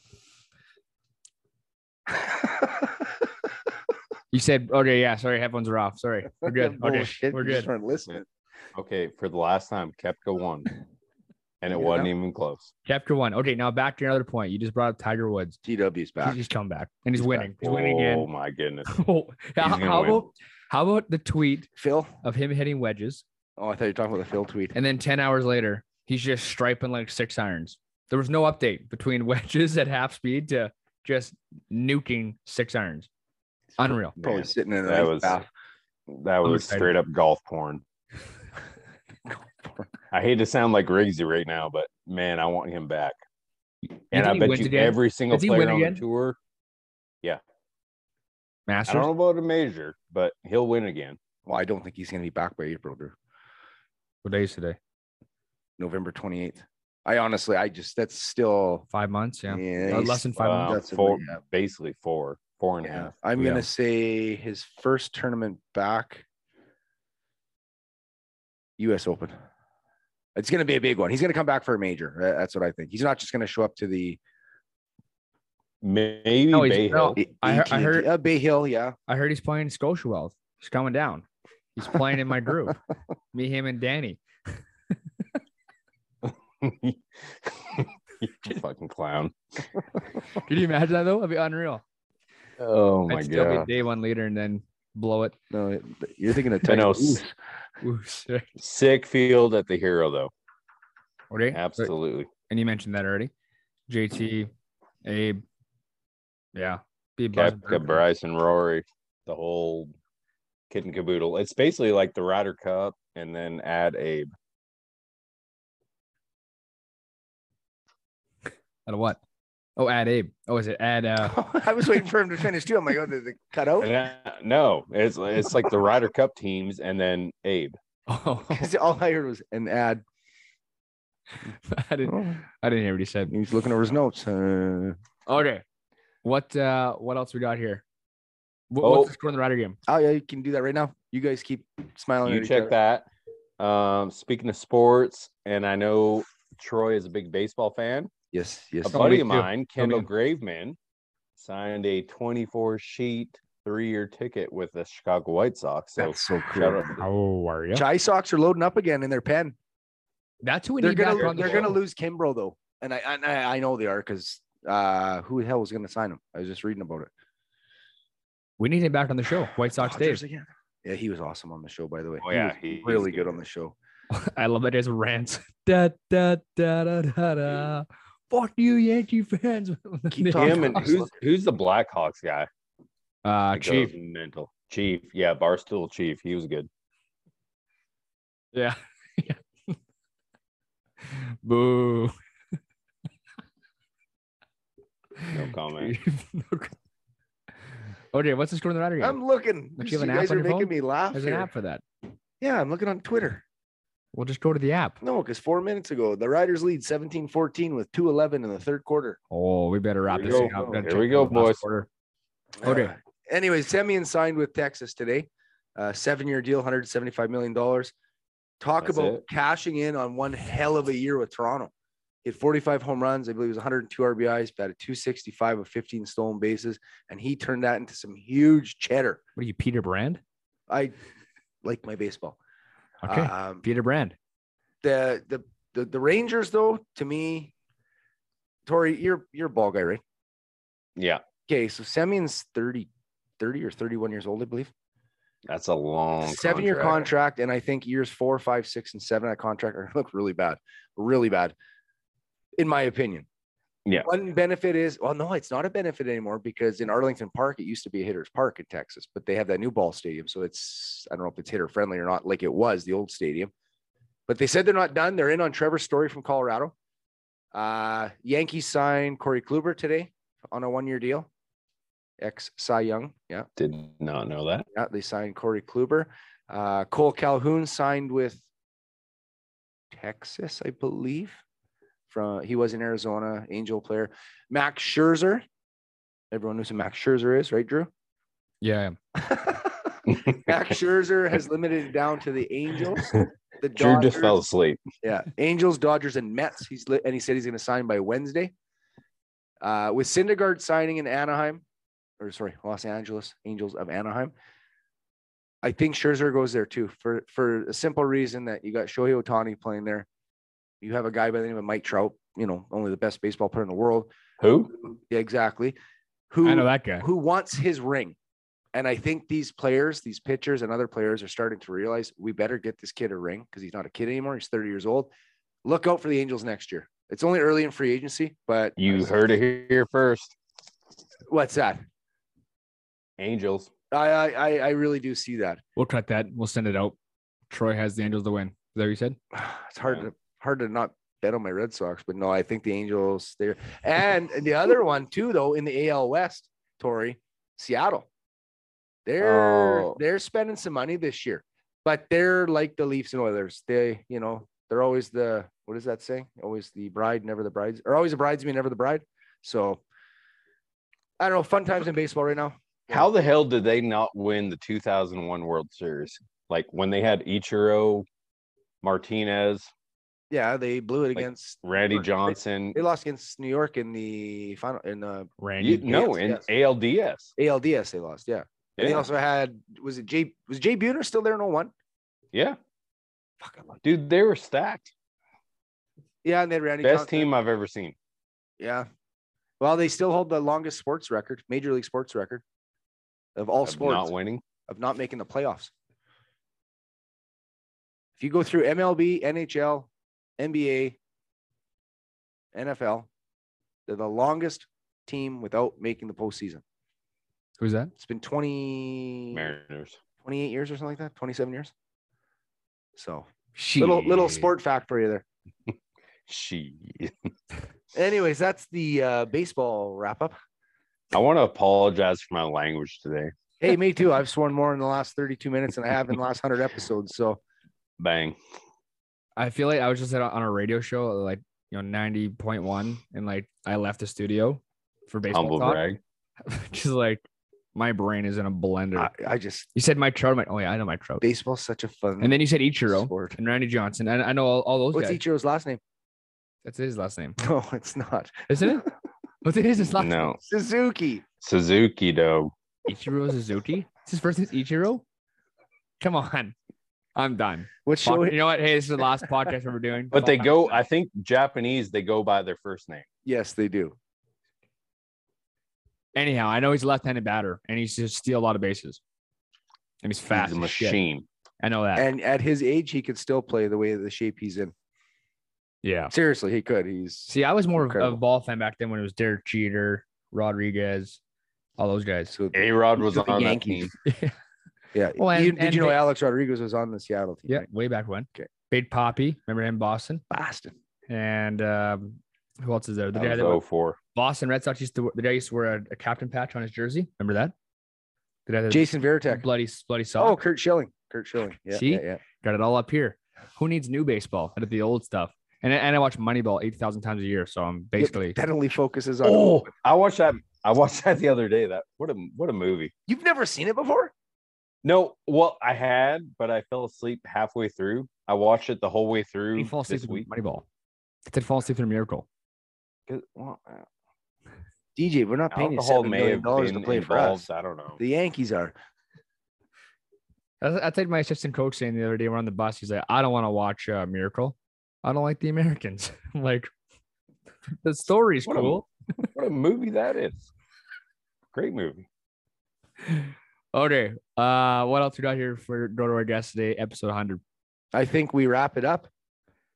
You said, okay, yeah, sorry, headphones are off. Sorry, we're good. Okay, shit. We're good. Just listening. Okay, for the last time, Kepka won, and it you wasn't know? even close. Kepka won. Okay, now back to your other point. You just brought up Tiger Woods. T W's back. He's come back, and he's, he's winning. Back. He's winning oh, again. Oh, my goodness. oh, how, how, about, how about the tweet Phil of him hitting wedges? Oh, I thought you were talking about the Phil tweet. And then ten hours later, he's just striping like six irons. There was no update between wedges at half speed to just nuking six irons. Unreal. Probably Man, sitting in that was bath. That was straight up golf porn. Golf porn. I hate to sound like Riggsy right now, but man, I want him back. You and I bet you again? every single player on again? the tour. Yeah. Masters? I don't know about a major, but he'll win again. Well, I don't think he's going to be back by April, Drew. What day is today? November twenty-eighth. I honestly, I just, that's still five months. Yeah. yeah less than five uh, months. Four, yeah. Basically four, four and yeah. a half. I'm yeah. going to say his first tournament back, U S Open. It's going to be a big one. He's going to come back for a major. That's what I think. He's not just going to show up to the. Maybe no, Bay Hill. No, I, I heard uh, Bay Hill. Yeah. I heard he's playing Scotia Wells. He's coming down. He's playing in my group. Me, him, and Danny. You fucking clown. Can you imagine that though? That'd be unreal. Oh my I'd still god! Be day one leader and then blow it. No, you're thinking of Texas. Sick field at the Hero though. Okay, absolutely. And you mentioned that already. J T, Abe, yeah, be Kepka, Bryson, Rory, the whole kit and caboodle. It's basically like the Ryder Cup, and then add Abe. Out of what? Oh, add Abe. Oh, is it add? Uh... I was waiting for him to finish too. I'm like, oh, did it cut out? I, no, it's it's like the Ryder Cup teams and then Abe. Oh, all I heard was an ad. I didn't. Oh. I didn't hear what he said. He's looking over his notes. Uh... Okay, what uh, what else we got here? What, oh. What's the score in the Ryder game? Oh yeah, you can do that right now. You guys keep smiling. You at check each other. that. Um, speaking of sports, and I know Troy is a big baseball fan. Yes, yes. A buddy of mine, Kendall Graveman, signed a twenty-four sheet three-year ticket with the Chicago White Sox. So, that's so cool. Oh, are you? Chi Sox are loading up again in their pen. That's who we they're need. Gonna, they're the going to lose Kimbrel though, and I and I, I know they are because uh, who the hell was going to sign him? I was just reading about it. We need him back on the show. White Sox oh, Dave. Again. Yeah, he was awesome on the show. By the way, oh, he yeah, was he, really good, good on the show. I love that his rants. Da da da da da da. Fuck you, Yankee fans. Keep him and who's, who's the Blackhawks guy? Uh, the Chief. Mental. Chief. Yeah, Barstool Chief. He was good. Yeah. yeah. Boo. No comment. no comment. Okay, what's the score in the Ryder game? I'm looking. You, you guys are making phone? me laugh. There's here. an app for that. Yeah, I'm looking on Twitter. We'll just go to the app. No, because four minutes ago, the Riders lead seventeen fourteen with two eleven in the third quarter. Oh, we better wrap this thing up. Here we go, boys. Okay. Uh, anyways, Semien signed with Texas today. Uh, seven-year deal, one hundred seventy-five million dollars. Talk That's about it. cashing in on one hell of a year with Toronto. He had forty-five home runs. I believe it was one hundred two R B Is, batted two sixty-five with fifteen stolen bases, and he turned that into some huge cheddar. What are you, Peter Brand? I like my baseball. Okay, um, Peter Brand. The, the the the Rangers, though, to me, Tory, you're you're a ball guy, right? Yeah. Okay, so Semien's thirty, thirty or thirty-one years old, I believe. That's a long seven-year contract. contract, and I think years four, five, six, and seven that contract are going to look really bad, really bad, in my opinion. Yeah. One benefit is, well, no, it's not a benefit anymore because in Arlington Park, it used to be a hitter's park in Texas, but they have that new ball stadium. So it's, I don't know if it's hitter friendly or not, like it was the old stadium, but they said they're not done. They're in on Trevor Story from Colorado. Uh, Yankees signed Corey Kluber today on a one-year deal. Ex Cy Young. Yeah. Did not know that. Yeah, they signed Corey Kluber. Uh, Cole Calhoun signed with Texas, I believe. From he was in Arizona, Angel player. Max Scherzer. Everyone knows who Max Scherzer is, right, Drew? Yeah. Max Scherzer has limited it down to the Angels. The Dodgers, Drew just fell asleep. Yeah, Angels, Dodgers, and Mets. He's lit, and he said he's going to sign by Wednesday. Uh, with Syndergaard signing in Anaheim, or sorry, Los Angeles Angels of Anaheim, I think Scherzer goes there too for for a simple reason that you got Shohei Ohtani playing there. You have a guy by the name of Mike Trout, you know, only the best baseball player in the world. Who? Yeah, exactly. Who I know that guy. Who wants his ring. And I think these players, these pitchers and other players are starting to realize we better get this kid a ring because he's not a kid anymore. He's thirty years old. Look out for the Angels next year. It's only early in free agency, but you heard it here first. What's that? Angels. I, I, I really do see that. We'll cut that. We'll send it out. Troy has the Angels to win. Is that what you said? It's hard yeah. to hard to not bet on my Red Sox, but no, I think the Angels there. And the other one too, though, in the A L West, Tory, Seattle. They're oh. they're spending some money this year, but they're like the Leafs and Oilers. They, you know, they're always the what is that saying? Always the bride, never the brides, or always the bridesmaid, never the bride. So I don't know. Fun times in baseball right now. How the hell did they not win the two thousand one World Series? Like when they had Ichiro, Martinez. Yeah, they blew it like against Randy Johnson. They, they lost against New York in the final in uh, Randy. No, in yes. A L D S. A L D S they lost. Yeah. Yeah. And they also had was it Jay was Jay Buhner still there in oh one? Yeah. Fuck, dude, they were stacked. Yeah, and they had Randy Best Johnson. Team I've ever seen. Yeah. Well, they still hold the longest sports record, major league sports record of all of sports. Not winning. Of not making the playoffs. If you go through M L B, N H L, N B A, N F L, they're the longest team without making the postseason. Who's that? It's been twenty Mariners, twenty-eight years or something like that, twenty-seven years. So she. little little sport fact for you there. she. Anyways, that's the uh, baseball wrap up. I want to apologize for my language today. Hey, me too. I've sworn more in the last thirty-two minutes than I have in the last one hundred episodes. So, bang. I feel like I was just at a, on a radio show, like you know, ninety point one, and like I left the studio for baseball Humble talk. Brag. Just like. My brain is in a blender. I, I just you said Mike Trout. I'm like, oh yeah, I know Mike Trout. Baseball's such a fun. And then you said Ichiro sport. And Randy Johnson. And I, I know all, all those. What's guys. Ichiro's last name? That's his last name. No, it's not. Isn't it? What's it is his last no. name? Suzuki. Suzuki, though. Ichiro Suzuki. It's his first name, Ichiro. Come on, I'm done. What show? You know what? Hey, this is the last podcast we're doing. But they go. I think Japanese. They go by their first name. Yes, they do. Anyhow, I know he's a left-handed batter, and he's just steal a lot of bases, and he's fast. He's a machine. Shit. I know that. And at his age, he could still play the way the shape he's in. Yeah, seriously, he could. He's see, I was more incredible. of a ball fan back then when it was Derek Jeter, Rodriguez, all those guys. So A-Rod was on that team. yeah. yeah. Well, and, you, did and you know Alex Rodriguez was on the Seattle team? Yeah, right? Way back when. Okay. Big Poppy, remember him, Boston? Boston. And um, who else is there? The that guy was that went, oh four. Boston Red Sox used to the guy used to wear a, a captain patch on his jersey. Remember that? that Jason Veritek. Bloody bloody sock. Oh, Kurt Schilling. Kurt Schilling. Yeah, See, yeah, yeah. Got it all up here. Who needs new baseball out of the old stuff? And and I watch Moneyball eight thousand times a year, so I'm basically that only focuses on. Oh, open. I watched that. I watched that the other day. That what a what a movie. You've never seen it before? No. Well, I had, but I fell asleep halfway through. I watched it the whole way through. You fall asleep this week. Moneyball. It did fall asleep in a miracle. Well, D J, we're not paying you seven million dollars to play for us. I don't know. The Yankees are. I, I think my assistant coach saying the other day, we're on the bus. He's like, I don't want to watch uh, Miracle. I don't like the Americans. I'm like, the story's what cool. A, what a movie that is. Great movie. Okay. Uh, what else we got here for Go to Our Guest today, episode one hundred? I think we wrap it up.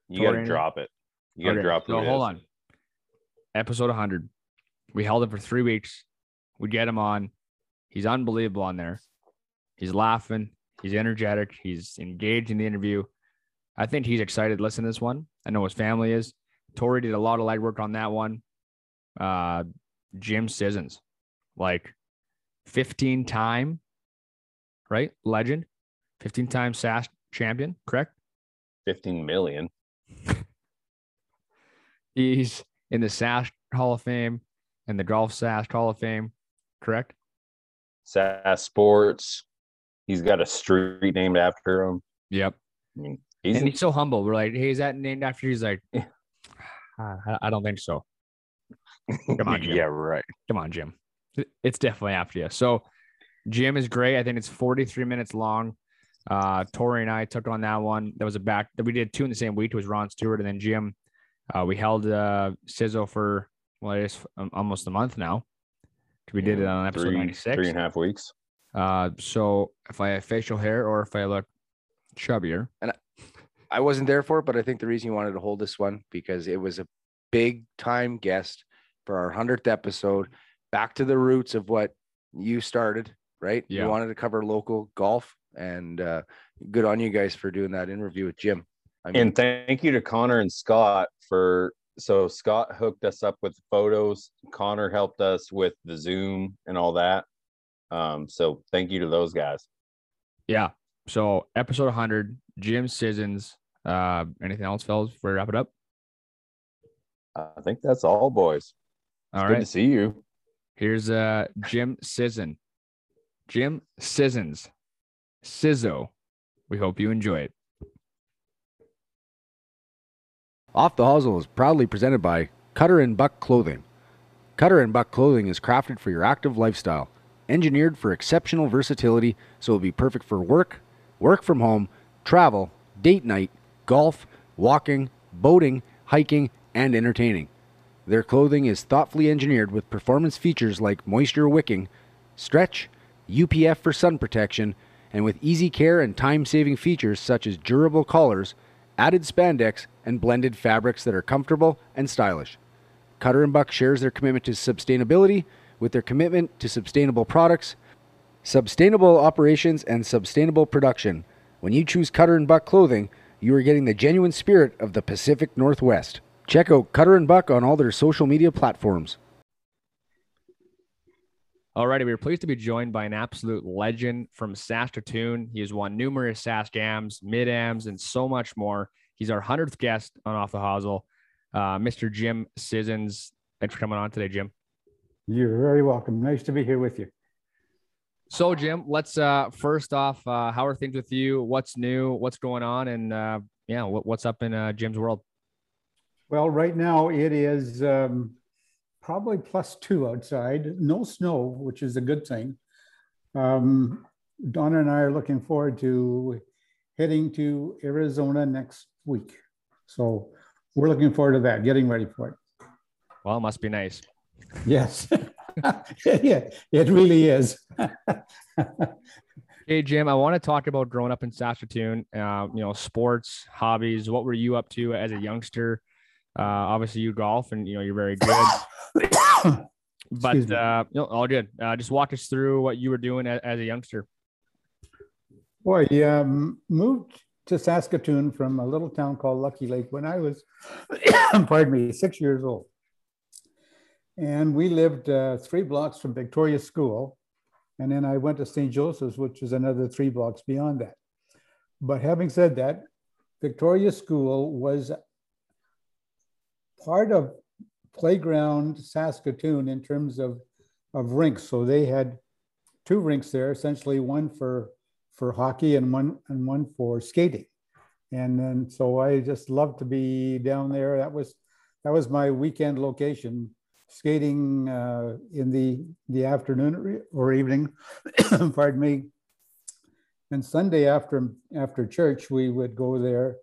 You got to drop it. You got to okay. drop it. No, hold on. Episode one hundred. We held him for three weeks. We get him on. He's unbelievable on there. He's laughing. He's energetic. He's engaged in the interview. I think he's excited to listen to this one. I know his family is. Tory did a lot of legwork on that one. Uh, Jim Sissons, like fifteen-time, right? Legend. fifteen-time S A S champion, correct? fifteen million. He's in the S A S Hall of Fame and the Golf S A S Hall of Fame, correct? S A S Sports. He's got a street named after him. Yep. I mean, he's, and he's so humble. We're like, hey, is that named after you? He's like, yeah. I, I don't think so. Come on, Jim. Yeah, right. Come on, Jim. It's definitely after you. So Jim is great. I think it's forty-three minutes long. Uh, Tory and I took on that one. That was a back that we did two in the same week. It was Ron Stewart and then Jim. Uh, we held uh, Sizzle for well, it's um, almost a month now. We did it on episode three, ninety-six. Three and a half weeks. Uh, so if I have facial hair or if I look chubbier, and I, I wasn't there for it, but I think the reason you wanted to hold this one because it was a big time guest for our hundredth episode. Back to the roots of what you started, right? Yeah. You wanted to cover local golf, and uh, good on you guys for doing that interview with Jim. I mean, and thank you to Connor and Scott for. So Scott hooked us up with the photos. Connor helped us with the Zoom and all that. Um, so thank you to those guys. Yeah. So episode one hundred, Jim Sissons. Uh, anything else, fellas, before we wrap it up? I think that's all, boys. All right. Good to see you. Here's uh, Jim Sisson. Jim Sissons. Sizzo. We hope you enjoy it. Off the Hustle is proudly presented by Cutter and Buck Clothing. Cutter and Buck Clothing is crafted for your active lifestyle, engineered for exceptional versatility, so it'll be perfect for work, work from home, travel, date night, golf, walking, boating, hiking, and entertaining. Their clothing is thoughtfully engineered with performance features like moisture wicking, stretch, U P F for sun protection, and with easy care and time-saving features such as durable collars, added spandex, and blended fabrics that are comfortable and stylish. Cutter and Buck shares their commitment to sustainability with their commitment to sustainable products, sustainable operations, and sustainable production. When you choose Cutter and Buck Clothing, you are getting the genuine spirit of the Pacific Northwest. Check out Cutter and Buck on all their social media platforms. All righty, we are pleased to be joined by an absolute legend from Saskatoon. He has won numerous Saskams, Mid-Ams, and so much more. He's our hundredth guest on Off the Hustle, uh, Mister Jim Sissons. Thanks for coming on today, Jim. You're very welcome. Nice to be here with you. So, Jim, let's uh, first off, uh, how are things with you? What's new? What's going on? And, uh, yeah, what, what's up in uh, Jim's world? Well, right now it is... Um... probably plus two outside, no snow, which is a good thing. Um, Donna and I are looking forward to heading to Arizona next week. So we're looking forward to that, getting ready for it. Well, it must be nice. Yes, yeah, it really is. Hey, Jim, I want to talk about growing up in Saskatoon, uh, you know, sports, hobbies. What were you up to as a youngster? Uh, obviously you golf and, you know, you're very good. But uh, no, all good. Uh, just walk us through what you were doing as, as a youngster. Boy, yeah, um, moved to Saskatoon from a little town called Lucky Lake when I was, pardon me, six years old. And we lived uh, three blocks from Victoria School. And then I went to Saint Joseph's, which is another three blocks beyond that. But having said that, Victoria School was part of Playground Saskatoon in terms of, of rinks. So they had two rinks there, essentially one for for hockey and one and one for skating. And then so I just loved to be down there. That was that was my weekend location, skating uh, in the the afternoon or evening, pardon me. And Sunday after after church, we would go there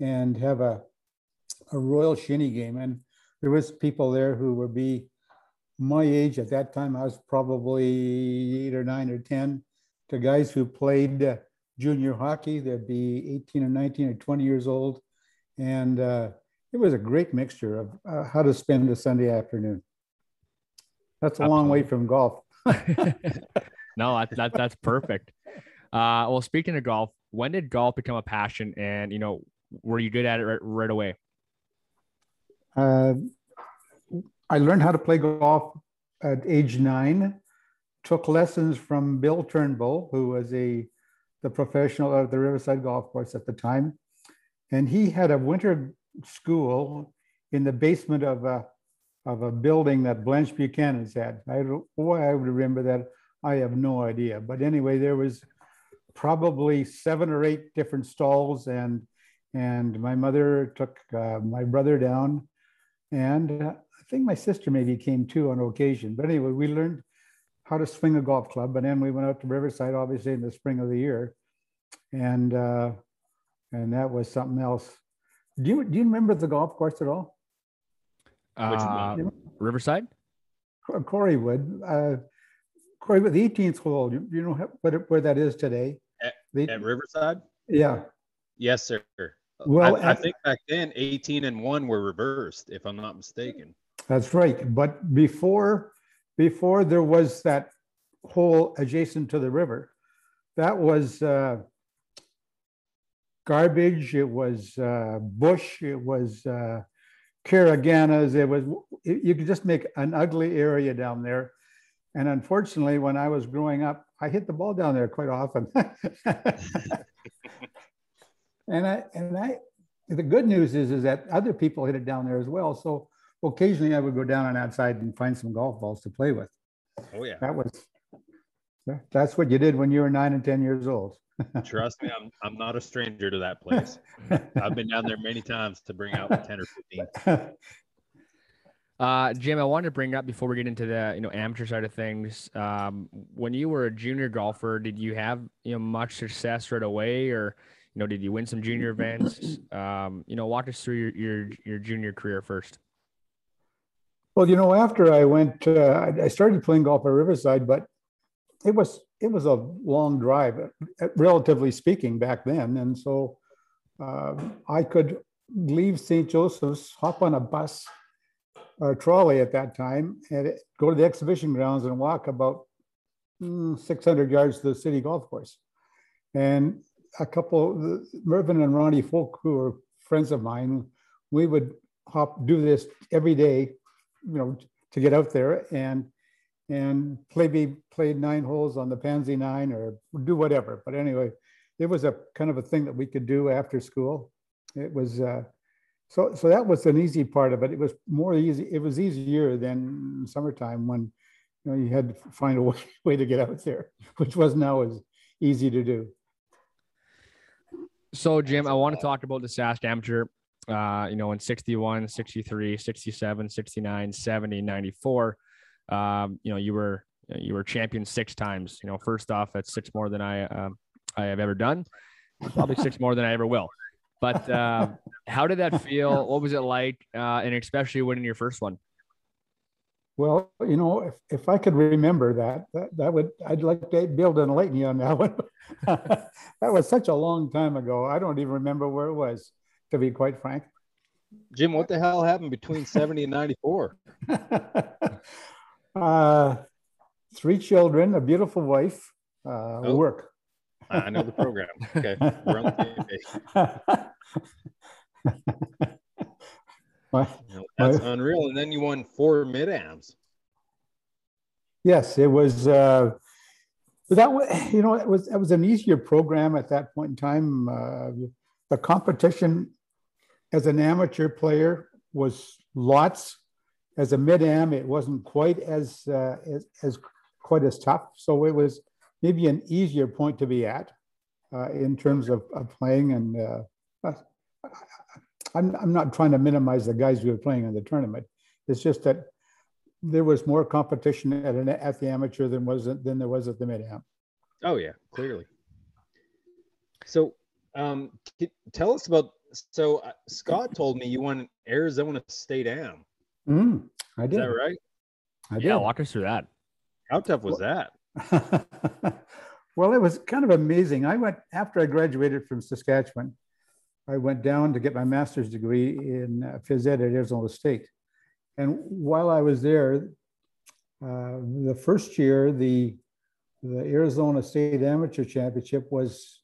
and have a a Royal Shinny game. And there was people there who would be my age at that time. I was probably eight or nine or ten. To guys who played uh, junior hockey, they'd be eighteen or nineteen or twenty years old. And uh, it was a great mixture of uh, how to spend a Sunday afternoon. That's a Absolutely. Long way from golf. No, that, that, that's perfect. Uh, well, speaking of golf, when did golf become a passion? And, you know, were you good at it right, right away? Uh, I learned how to play golf at age nine, took lessons from Bill Turnbull, who was a the professional at the Riverside Golf Course at the time. And he had a winter school in the basement of a, of a building that Blanche Buchanan's had. I, oh, I would remember that. I have no idea. But anyway, there was probably seven or eight different stalls, and and my mother took uh, my brother down, and uh, I think my sister maybe came too on occasion. But anyway, we learned how to swing a golf club, and then we went out to Riverside, obviously, in the spring of the year, and uh, and that was something else. Do you do you remember the golf course at all? Uh, you know? Riverside? Corey would. Uh, Corey, with the eighteenth hole, you, you know what, where that is today? At, the, at Riverside? Yeah. Yes, sir. Well, I, at, I think back then eighteen and one were reversed, if I'm not mistaken. That's right. But before before there was that hole adjacent to the river, that was uh, garbage. It was uh, bush. It was uh, carrageenas. It was, you could just make an ugly area down there. And unfortunately, when I was growing up, I hit the ball down there quite often. and I and I, the good news is is that other people hit it down there as well. So occasionally, I would go down on that side and find some golf balls to play with. Oh yeah, that was that's what you did when you were nine and ten years old. Trust me, I'm I'm not a stranger to that place. I've been down there many times to bring out ten or fifteen. Uh, Jim, I wanted to bring up before we get into the, you know, amateur side of things, um, when you were a junior golfer, did you have, you know, much success right away, or, you know, did you win some junior events? Um, you know, walk us through your, your, your junior career first. Well, you know, after I went, uh, I started playing golf at Riverside, but it was, it was a long drive, relatively speaking, back then. And so, uh, I could leave Saint Joseph's, hop on a bus, or trolley at that time, and it, go to the exhibition grounds and walk about mm, six hundred yards to the city golf course. And a couple, Mervyn and Ronnie Folk, who were friends of mine, we would hop, do this every day, you know, to get out there and and play be played nine holes on the Pansy Nine or do whatever. But anyway, it was a kind of a thing that we could do after school. It was. Uh, So, so that was an easy part of it. It was more easy. It was easier than summertime when, you know, you had to find a way, way to get out there, which wasn't always easy to do. So, Jim, I want to talk about the Sask Amateur, uh, you know, in sixty-one, sixty-three, sixty-seven, sixty-nine, seventy, ninety-four, um, you know, you were, you were champion six times. You know, first off, that's six more than I, uh, I have ever done, probably six more than I ever will. But uh, how did that feel? What was it like? Uh, and especially winning your first one? Well, you know, if, if I could remember that, that, that would, I'd like to be able to enlighten you on that one. That was such a long time ago. I don't even remember where it was, to be quite frank. Jim, what the hell happened between seventy and ninety-four? uh, three children, a beautiful wife, uh, oh. work. I know the program. Okay. We're on the well, that's well, unreal. And then you won four mid-ams. Yes, it was, uh, that was, you know, it was, it was an easier program at that point in time. Uh, the competition as an amateur player was lots. As a mid-am, it wasn't quite as, uh, as, as quite as tough. So it was maybe an easier point to be at uh, in terms of, of playing. And uh, I'm, I'm not trying to minimize the guys who were playing in the tournament. It's just that there was more competition at, an, at the amateur than was than there was at the mid-am. Oh, yeah, clearly. So um, tell us about, so uh, Scott told me you won Arizona State Am. Mm, I did. Is that right? I did. Yeah, walk us through that. How tough was well, that? Well, it was kind of amazing. I went, after I graduated from Saskatchewan, I went down to get my master's degree in uh, phys ed at Arizona State. And while I was there, uh, the first year, the the Arizona State Amateur Championship was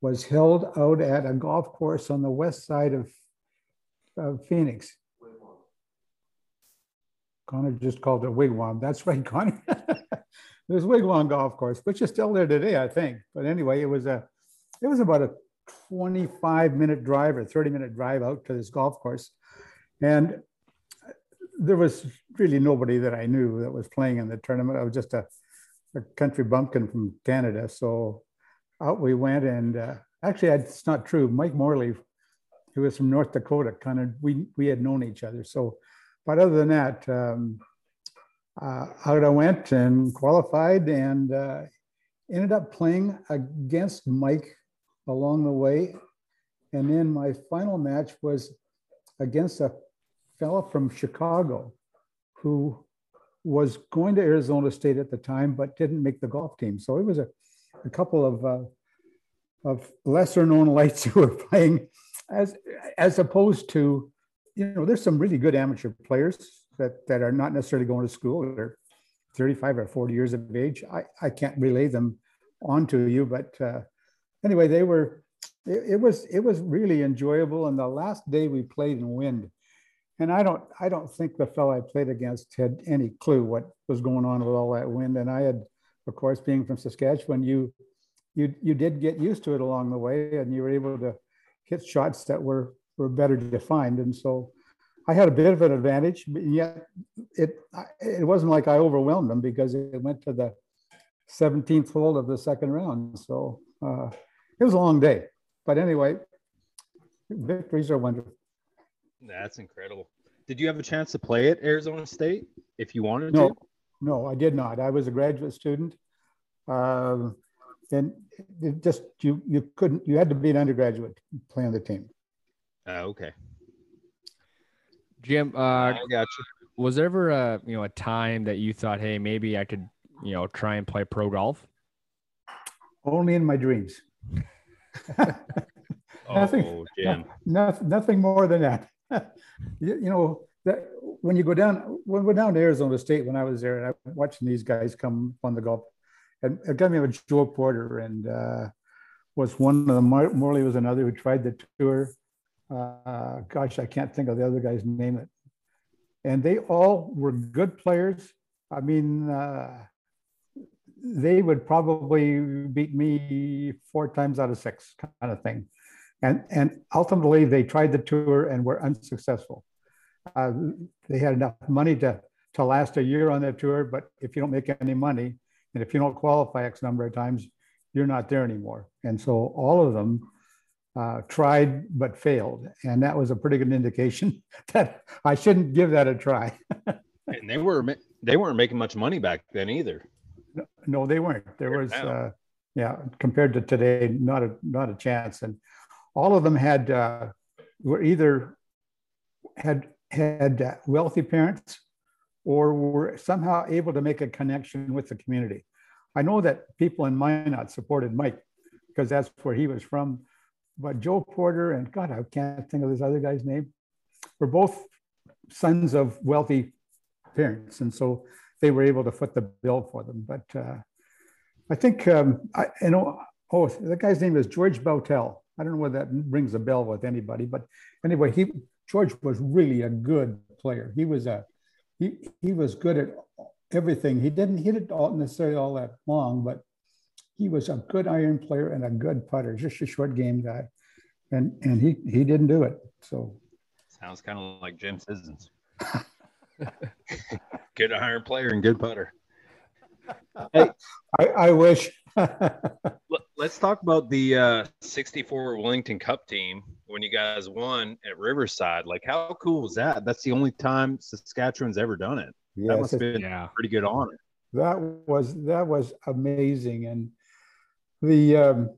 was held out at a golf course on the west side of, of Phoenix. Wigwam. Connor just called it Wigwam. That's right, Connor. There's Wigwam Golf Course, which is still there today, I think. But anyway, it was a, it was about a twenty-five minute drive or thirty minute drive out to this golf course, and there was really nobody that I knew that was playing in the tournament. I was just a, a country bumpkin from Canada. So out we went, and uh, actually that's not true. Mike Morley, who was from North Dakota, kind of, we, we had known each other. So, but other than that, um, uh, out I went and qualified, and uh, ended up playing against Mike along the way. And then my final match was against a fellow from Chicago who was going to Arizona State at the time, but didn't make the golf team. So it was a, a couple of, uh, of lesser known lights who were playing, as, as opposed to, you know, there's some really good amateur players that, that are not necessarily going to school. They're thirty-five or forty years of age. I, I can't relay them onto you, but uh, anyway, they were, it, it was, it was really enjoyable. And the last day we played in Wind, and I don't, I don't think the fellow I played against had any clue what was going on with all that wind. And I had, of course, being from Saskatchewan, you, you, you did get used to it along the way, and you were able to hit shots that were, were better defined. And so I had a bit of an advantage, but yet it, it wasn't like I overwhelmed them, because it went to the seventeenth hole of the second round. So uh, it was a long day, but anyway, victories are wonderful. That's incredible. Did you have a chance to play at Arizona State if you wanted no, to? No, no, I did not. I was a graduate student. Uh, and it just, you you couldn't, you had to be an undergraduate to play on the team. Oh, okay. Jim, uh, I got you. Was there ever a, you know, a time that you thought, hey, maybe I could, you know, try and play pro golf? Only in my dreams. nothing, oh, Jim. No, no, nothing more than that. You, you know, that when you go down, when we're down to Arizona State, when I was there, and I was watching these guys come on the golf, and a guy named Joe Porter and uh, was one of them. Morley was another who tried the tour. Uh, gosh, I can't think of the other guy's name. It, and they all were good players. I mean, uh, they would probably beat me four times out of six, kind of thing. And, and ultimately, they tried the tour and were unsuccessful. Uh, they had enough money to, to last a year on that tour, but if you don't make any money, and if you don't qualify X number of times, you're not there anymore. And so all of them uh, tried but failed. And that was a pretty good indication that I shouldn't give that a try. And they, were, they weren't making much money back then either. No, no they weren't. There was, uh, yeah, compared to today, not a, not a chance. And all of them had uh, were either had had wealthy parents, or were somehow able to make a connection with the community. I know that people in Minot supported Mike because that's where he was from, but Joe Porter and God, I can't think of this other guy's name, were both sons of wealthy parents, and so they were able to foot the bill for them. But uh, I think um, I you know oh the guy's name is George Boutel. I don't know whether that rings a bell with anybody, but anyway, he George was really a good player. He was a he he was good at everything. He didn't hit it all necessarily all that long, but he was a good iron player and a good putter, just a short game guy, and and he he didn't do it. So sounds kind of like Jim Sissons. Good iron player and good putter. Hey. I, I wish. Let's talk about the uh, sixty-four Wellington Cup team when you guys won at Riverside. Like, how cool was that? That's the only time Saskatchewan's ever done it. Yes, that must have been yeah. pretty good honor. That was that was amazing, and the um,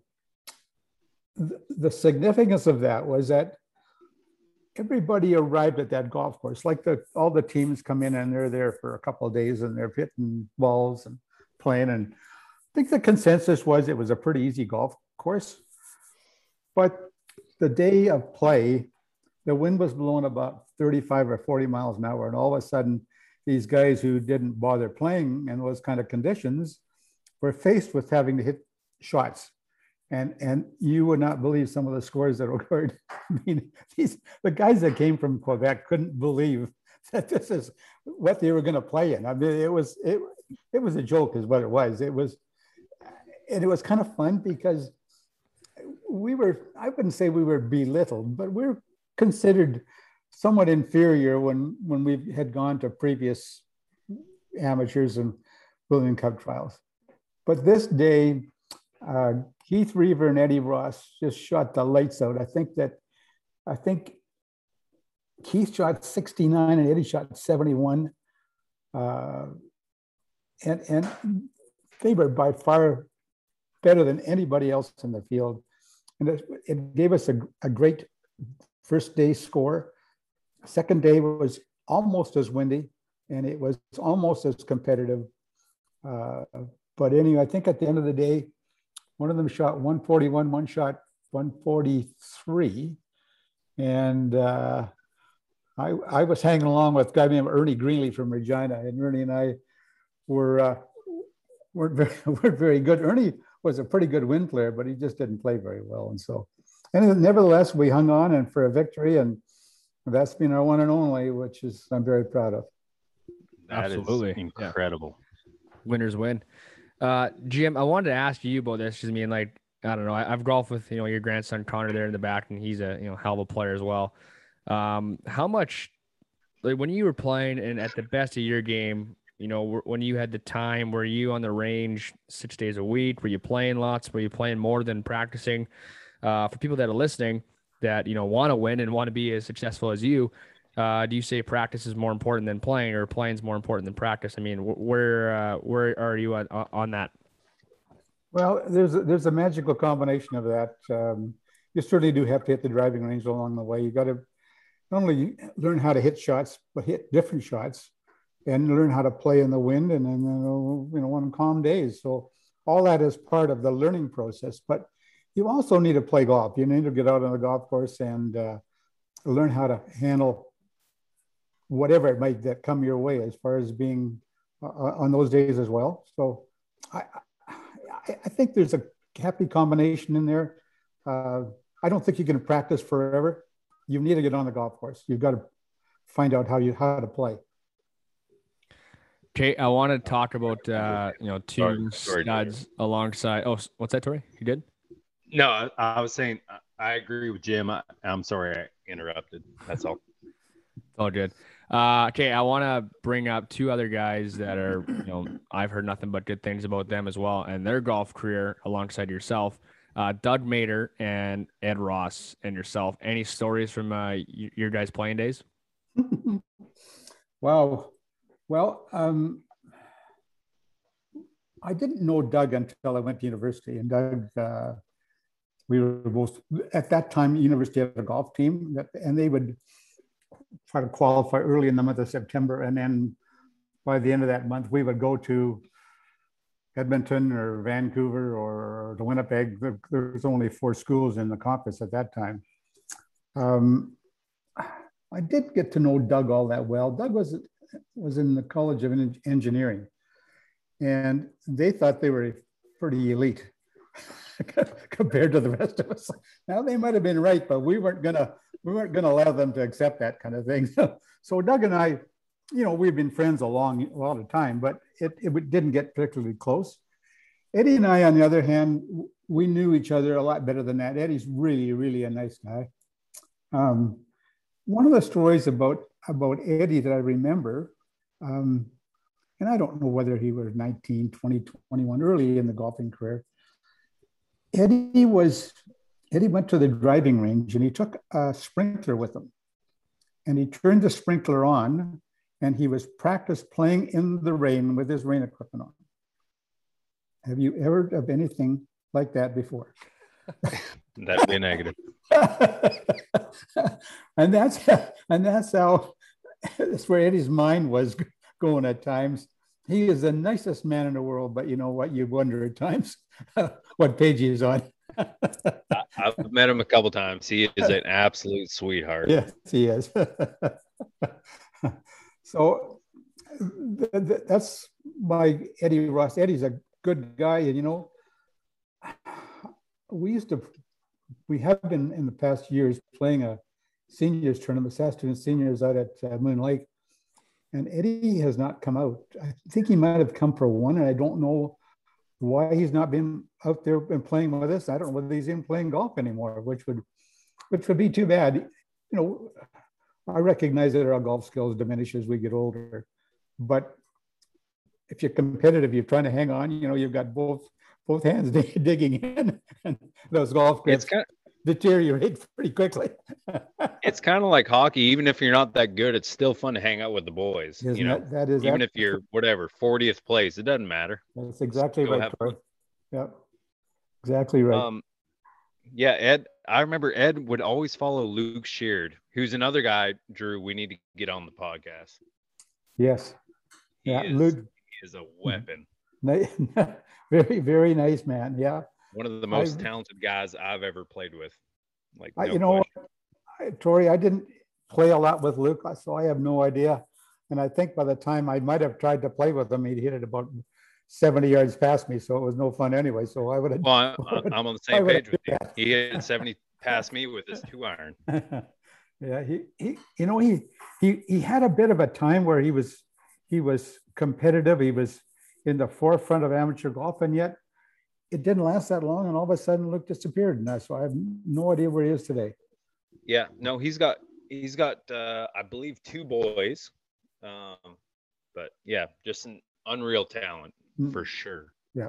th- the significance of that was that everybody arrived at that golf course. Like the all the teams come in and they're there for a couple of days and they're hitting balls and playing and. I think the consensus was it was a pretty easy golf course, but the day of play, the wind was blowing about thirty-five or forty miles an hour. And all of a sudden, these guys who didn't bother playing in those kind of conditions were faced with having to hit shots. And, and you would not believe some of the scores that occurred. I mean, these, the guys that came from Quebec couldn't believe that this is what they were going to play in. I mean, it was, it, it was a joke is what it was. It was, And it was kind of fun because we were, I wouldn't say we were belittled, but we were considered somewhat inferior when, when we had gone to previous amateurs and Wellington Cup trials. But this day, uh, Keith Reaver and Eddie Ross just shot the lights out. I think that, I think Keith shot sixty-nine and Eddie shot seventy-one. Uh, and, and they were by far better than anybody else in the field. And it, it gave us a, a great first day score. Second day was almost as windy and it was almost as competitive. Uh, but anyway, I think at the end of the day, one of them shot one forty-one, one shot one forty-three. And uh, I, I was hanging along with a guy named Ernie Greenley from Regina, and Ernie and I were, uh, weren't, very, weren't very good. Ernie was a pretty good wind player, but he just didn't play very well. And so, and nevertheless, we hung on and for a victory, and that's been our one and only, which is I'm very proud of. That Absolutely. Is incredible. Yeah. Winners win. Uh, Jim, I wanted to ask you about this. Just I mean, like, I don't know. I, I've golfed with, you know, your grandson Connor there in the back, and he's a, you know, hell of a player as well. Um, how much, like, when you were playing and at the best of your game, you know, when you had the time, were you on the range six days a week? Were you playing lots? Were you playing more than practicing? Uh, for people that are listening that, you know, want to win and want to be as successful as you, uh, do you say practice is more important than playing, or playing's more important than practice? I mean, where uh, where are you on, on that? Well, there's a, there's a magical combination of that. Um, you certainly do have to hit the driving range along the way. You got to not only learn how to hit shots, but hit different shots, and learn how to play in the wind and then, you know, on calm days. So all that is part of the learning process. But you also need to play golf. You need to get out on the golf course and uh, learn how to handle whatever it might that come your way as far as being uh, on those days as well. So I, I, I think there's a happy combination in there. Uh, I don't think you can practice forever. You need to get on the golf course. You've got to find out how you how to play. Okay, I want to talk about uh, you know two sorry, sorry, studs David. Alongside. Oh, what's that, Tory? You good? No, I, I was saying I agree with Jim. I, I'm sorry I interrupted. That's all. All good. Uh, okay, I want to bring up two other guys that are, you know, I've heard nothing but good things about them as well and their golf career alongside yourself, uh, Doug Maeder and Ed Ross and yourself. Any stories from uh, your guys' playing days? Wow. Well, um, I didn't know Doug until I went to university, and Doug, uh, we were both at that time university had a golf team, that, and they would try to qualify early in the month of September, and then by the end of that month, we would go to Edmonton or Vancouver or to Winnipeg. There, there was only four schools in the conference at that time. Um, I did get to know Doug all that well. Doug was. was in the College of Engineering, and they thought they were pretty elite compared to the rest of us. Now they might have been right, but we weren't gonna we weren't gonna allow them to accept that kind of thing. So Doug and I, you know, we've been friends a long a lot of time, but it, it didn't get particularly close. Eddie and I, on the other hand, we knew each other a lot better than that. Eddie's really really a nice guy. Um, one of the stories about about Eddie that I remember, um, and I don't know whether he was nineteen, twenty, twenty-one, early in the golfing career. Eddie was, Eddie went to the driving range and he took a sprinkler with him. And he turned the sprinkler on and he was practice playing in the rain with his rain equipment on. Have you ever heard of anything like that before? That'd be a negative. and that's and that's how that's where Eddie's mind was going at times. He is the nicest man in the world, but you know what? You wonder at times what page he is on. I've met him a couple times. He is an absolute sweetheart. Yes, he is. So th- th- that's my Eddie Ross. Eddie's a good guy, and you know, we used to. We have been in the past years playing a seniors tournament, Saskatoon seniors out at uh, Moon Lake, and Eddie has not come out. I think he might have come for one, and I don't know why he's not been out there and playing with us. I don't know whether he's even playing golf anymore, which would, which would be too bad. You know, I recognize that our golf skills diminish as we get older, but if you're competitive, you're trying to hang on, you know, you've got both both hands dig- digging in, and those golf grips kind of, deteriorate pretty quickly. It's kind of like hockey. Even if you're not that good, it's still fun to hang out with the boys. Isn't you know, that, that is even that. If you're whatever fortieth place, it doesn't matter. That's exactly right. Yeah, exactly right. Um, yeah, Ed. I remember Ed would always follow Luke Sheard, who's another guy, Drew, we need to get on the podcast. Yes. He yeah, is, Luke he is a weapon. Very, very nice man. Yeah. One of the most I, talented guys I've ever played with. Like, no I, you know, I, Tory, I didn't play a lot with Luke, so I have no idea. And I think by the time I might have tried to play with him, he'd hit it about seventy yards past me, so it was no fun anyway. So I would have. Well, I'm, I'm on the same page with you. He hit seventy past me with his two iron. Yeah, he, he, you know, he, he, he had a bit of a time where he was, he was competitive. He was in the forefront of amateur golf, and yet it didn't last that long. And all of a sudden, Luke disappeared, and that's why I have no idea where he is today. Yeah, no, he's got, he's got, uh, I believe, two boys, um, but yeah, just an unreal talent. For sure. Yeah.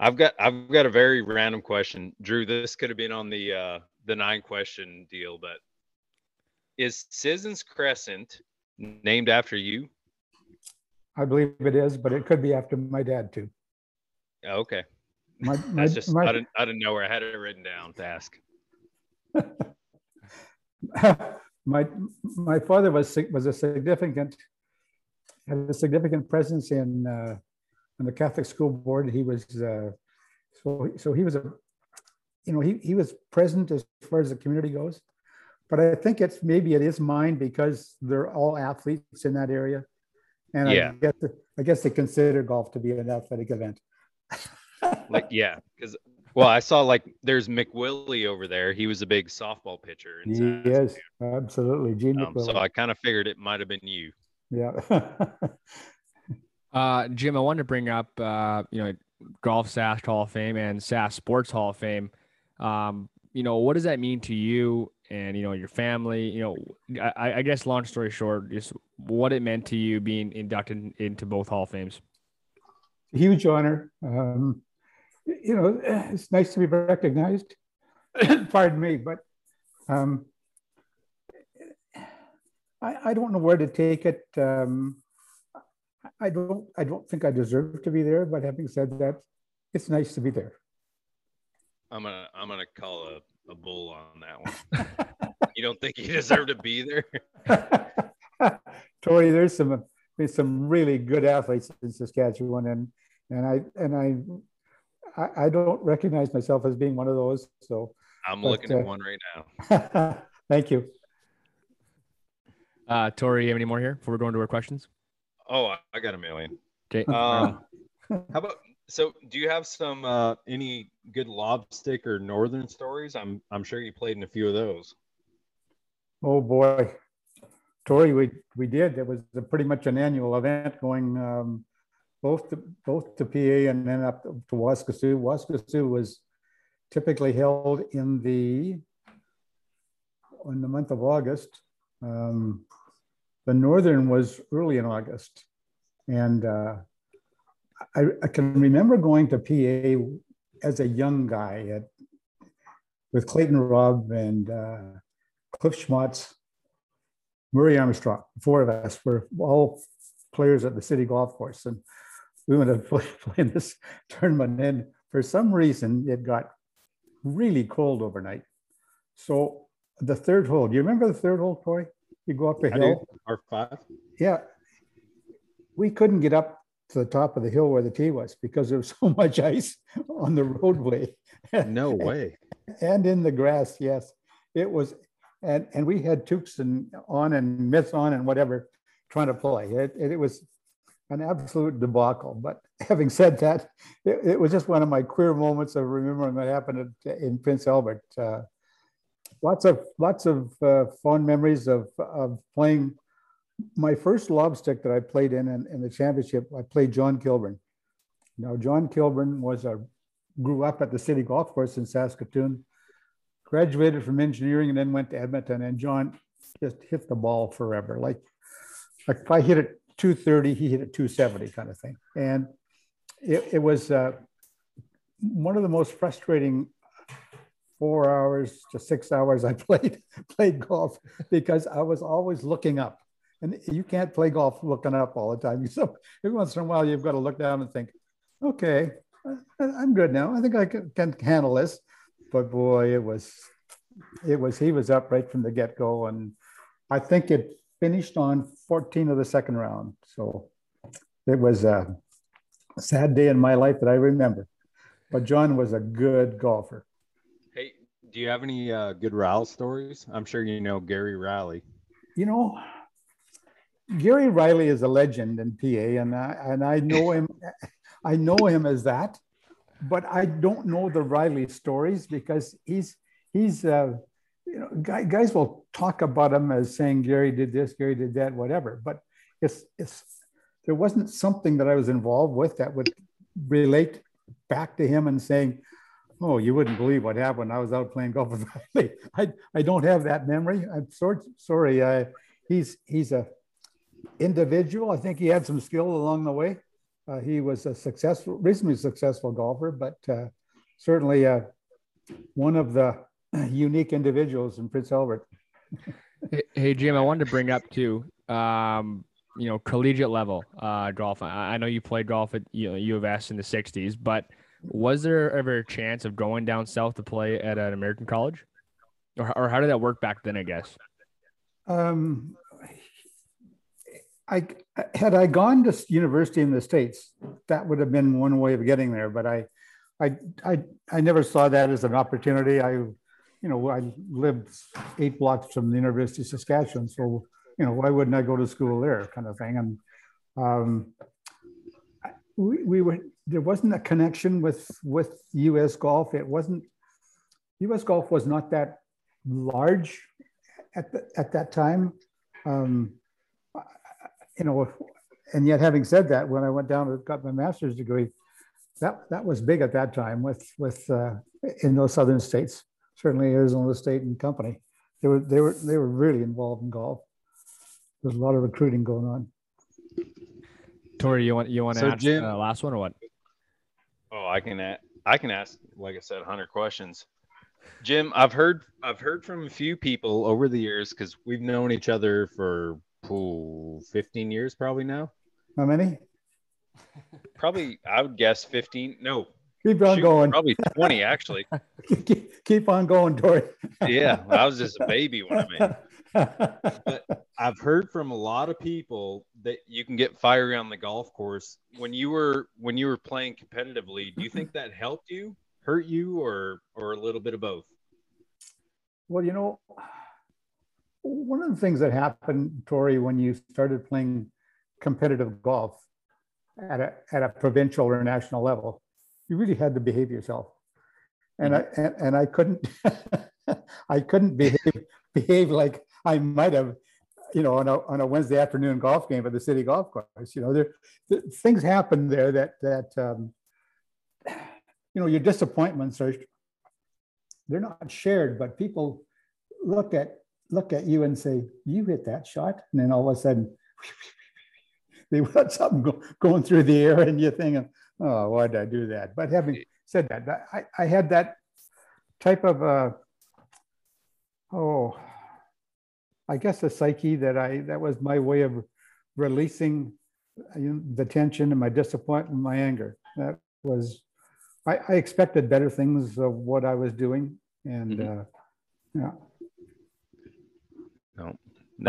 I've got I've got a very random question. Drew, this could have been on the uh the nine question deal, but is Sisson's Crescent named after you? I believe it is, but it could be after my dad too. Okay. My, my, That's just my, I didn't I didn't know where I had it written down to ask. my my father was was a significant had a significant presence in uh on the Catholic School Board. He was, uh, so, so he was, a, you know, he, he was present as far as the community goes. But I think it's, maybe it is mine because they're all athletes in that area. And yeah. I, guess, I guess they consider golf to be an athletic event. Like, yeah, because, well, I saw like there's McWillie over there. He was a big softball pitcher. He is, absolutely. Gene um, so I kind of figured it might have been you. Yeah. Uh, Jim, I wanted to bring up, uh, you know, Golf S A S Hall of Fame and S A S Sports Hall of Fame. Um, you know, what does that mean to you and, you know, your family? You know, I, I guess long story short, just what it meant to you being inducted into both Hall of Fames. Huge honor. Um, you know, it's nice to be recognized. Pardon me, but um, I, I don't know where to take it. Um, I don't I don't think I deserve to be there, but having said that, it's nice to be there. I'm gonna I'm gonna call a, a bull on that one. You don't think you deserve to be there? Tory, there's some there's some really good athletes in Saskatchewan, and and I and I I, I don't recognize myself as being one of those. So I'm but, looking at uh, one right now. Thank you. Uh Tory, you have any more here before we're going to our questions? Oh, I got a million. Okay. Um, how about, so do you have some, uh, any good lobstick or northern stories? I'm, I'm sure you played in a few of those. Oh boy, Tory, we, we did. It was a pretty much an annual event going, um, both to, both to P A and then up to Waskasoo. Waskasoo was typically held in the, in the month of August. Um, The northern was early in August, and uh, I, I can remember going to P A as a young guy at, with Clayton Robb and uh, Cliff Schmatz, Murray Armstrong. Four of us were all players at the city golf course, and we went to play, play this tournament. And for some reason, it got really cold overnight. So the third hole, do you remember the third hole, Corey? You go up a hill. R five. Yeah. We couldn't get up to the top of the hill where the tee was because there was so much ice on the roadway. No way. And in the grass, yes. It was, and, and we had tukes and on and myths on and whatever trying to play. It, it was an absolute debacle. But having said that, it, it was just one of my queer moments of remembering what happened at, in Prince Albert. Uh, Lots of lots of uh, fond memories of of playing. My first lobstick that I played in, in in the championship, I played John Kilburn. Now John Kilburn was a grew up at the city golf course in Saskatoon, graduated from engineering and then went to Edmonton. And John just hit the ball forever. Like, like if I hit it two thirty, he hit a two seventy kind of thing. And it, it was uh, one of the most frustrating four hours to six hours I played played golf, because I was always looking up. And you can't play golf looking up all the time. So every once in a while, you've got to look down and think, okay, I'm good now. I think I can, can handle this. But boy, it was, it was, he was up right from the get-go. And I think it finished on fourteen of the second round. So it was a sad day in my life that I remember. But John was a good golfer. Hey, do you have any uh, good Rowell stories? I'm sure you know Gary Riley. You know, Gary Riley is a legend in P A, and I, and I know him. I know him as that, but I don't know the Riley stories, because he's he's uh, you know, guy, guys will talk about him as saying Gary did this, Gary did that, whatever. But it's it's there wasn't something that I was involved with that would relate back to him and saying, "Oh, you wouldn't believe what happened when I was out playing golf with Riley." I I don't have that memory. I'm sort sorry. I he's he's a individual. I think he had some skill along the way. Uh, he was a successful, reasonably successful golfer, but uh, certainly uh, one of the unique individuals in Prince Albert. Hey, hey, Jim, I wanted to bring up too, um, you know, collegiate level uh, golf. I, I know you played golf at you know, U of S in the sixties, but was there ever a chance of going down south to play at an American college? Or, or how did that work back then, I guess? Um. I, had I gone to university in the States, that would have been one way of getting there. But I, I, I, I never saw that as an opportunity. I, you know, I lived eight blocks from the University of Saskatchewan, so you know, why wouldn't I go to school there, kind of thing. And um, we, we were there wasn't a connection with with U S golf. It wasn't U S golf was not that large at the, at that time. Um, You know, and yet having said that, when I went down and got my master's degree, that that was big at that time with with uh, in those southern states, certainly Arizona State and company. They were they were they were really involved in golf. There's a lot of recruiting going on. Tory, you want you want to so ask Jim, uh, last one or what? Oh, I can I can ask, like I said, one hundred questions. Jim, I've heard I've heard from a few people over the years, because we've known each other for. Ooh, fifteen years probably now. How many? Probably, I would guess fifteen. No, keep on shoot, going. Probably twenty, actually. keep, keep on going, Dory. Yeah, I was just a baby when I made it. But I've heard from a lot of people that you can get fiery on the golf course. When you were when you were playing competitively, do you think that helped you, hurt you, or or a little bit of both? Well, you know. One of the things that happened, Tory, when you started playing competitive golf at a, at a provincial or national level, you really had to behave yourself. And mm-hmm. I and, and I couldn't I couldn't behave behave like I might have, you know, on a on a Wednesday afternoon golf game at the city golf course. You know, there, there things happen there that that um, you know, your disappointments are they're not shared, but people look at. look at you and say, you hit that shot. And then all of a sudden, they got something go, going through the air and you're thinking, oh, why did I do that? But having said that, I, I had that type of, uh, oh, I guess a psyche that I, that was my way of releasing you know, the tension and my disappointment and my anger. That was, I, I expected better things of what I was doing. And mm-hmm. uh, yeah. No,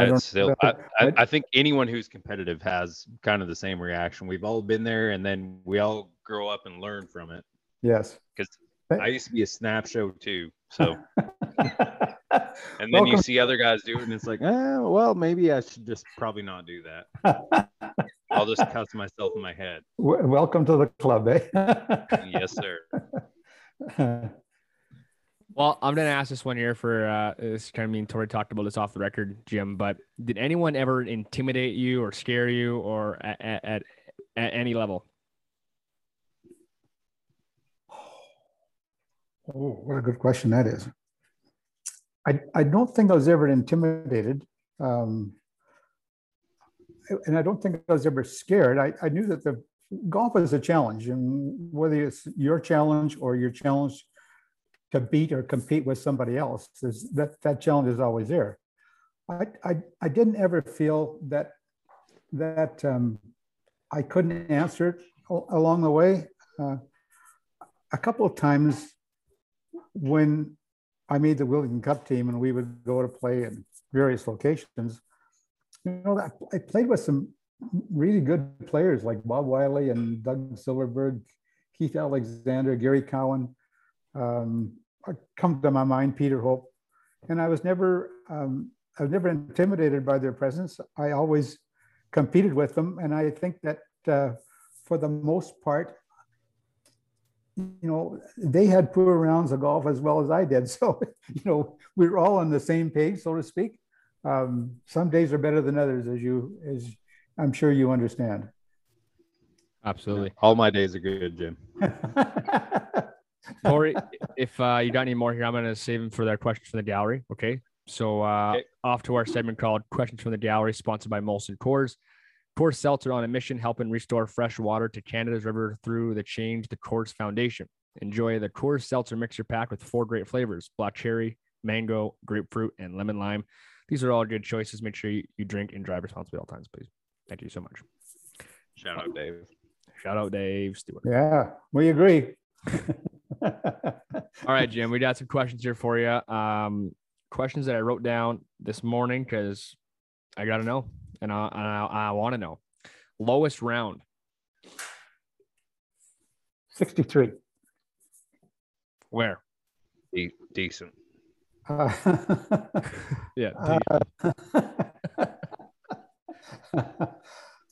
that's still, I, I, I think anyone who's competitive has kind of the same reaction. We've all been there, and then we all grow up and learn from it. Yes. Because I used to be a snap show too. So, and then Welcome. You see other guys do it, and it's like, oh, well, maybe I should just probably not do that. I'll just cuss myself in my head. W- welcome to the club, eh? Yes, sir. Well, I'm going to ask this one here for uh, this kind of mean Tory talked about this off the record, Jim, but did anyone ever intimidate you or scare you or at, at, at, at any level? Oh, what a good question that is. I I don't think I was ever intimidated. Um, and I don't think I was ever scared. I, I knew that the golf is a challenge, and whether it's your challenge or your challenge to beat or compete with somebody else, there's that, that challenge is always there. I, I, I didn't ever feel that, that um, I couldn't answer it along the way. Uh, a couple of times when I made the Wilton Cup team and we would go to play in various locations, you know, I played with some really good players like Bob Wiley and Doug Silverberg, Keith Alexander, Gary Cowan, um, come to my mind, Peter Hope. And I was never, um, I was never intimidated by their presence. I always competed with them. And I think that uh, for the most part, you know, they had poor rounds of golf as well as I did. So, you know, we were all on the same page, so to speak. Um, some days are better than others, as you, as I'm sure you understand. Absolutely. All my days are good, Jim. Tory, if uh, you got any more here, I'm going to save them for their questions from the gallery. Okay. So uh, okay. Off to our segment called Questions from the Gallery, sponsored by Molson Coors. Coors Seltzer on a mission, helping restore fresh water to Canada's river through the Change the Coors Foundation. Enjoy the Coors Seltzer mixer pack with four great flavors: black cherry, mango, grapefruit, and lemon lime. These are all good choices. Make sure you, you drink and drive responsibly at all times, please. Thank you so much. Shout out, Dave. Shout out, Dave Stewart. Yeah, we agree. All right, Jim, we got some questions here for you. Um, questions that I wrote down this morning because I got to know, and I, I, I want to know. Lowest round? sixty-three. Where? De- decent. Uh, yeah. Uh,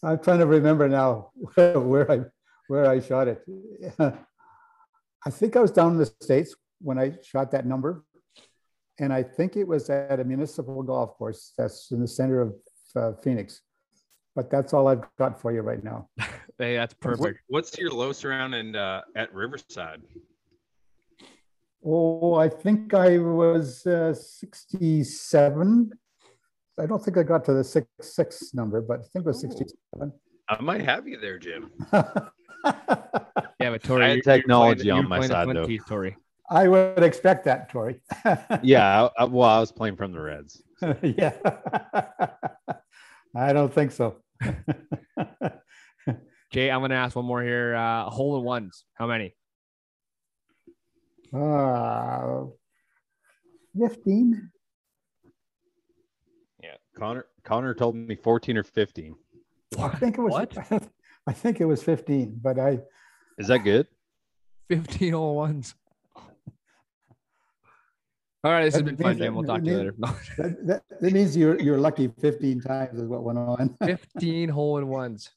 I'm trying to remember now where I where I shot it. I think I was down in the States when I shot that number, and I think it was at a municipal golf course that's in the center of uh, Phoenix. But that's all I've got for you right now. Hey, that's perfect. What's your lowest round in uh, at Riverside? Oh, I think I was uh, sixty-seven. I don't think I got to the six six number, but I think it was sixty-seven. I might have you there, Jim. Yeah, but Tory, I had technology on my side, though. Keys, Tory. I would expect that, Tory. Yeah, I, I, well, I was playing from the Reds. So. Yeah. I don't think so. Jay, I'm going to ask one more here. Uh, hole in ones. How many? Uh, fifteen. Yeah, Connor. Connor told me fourteen or fifteen. I think it was. What? I think it was fifteen. But I. Is that good? fifteen all ones. All right, this that has been fun, Jim. We'll talk means, to you later. No. That, that, that means you're you're lucky. Fifteen times is what went on. Fifteen hole in ones.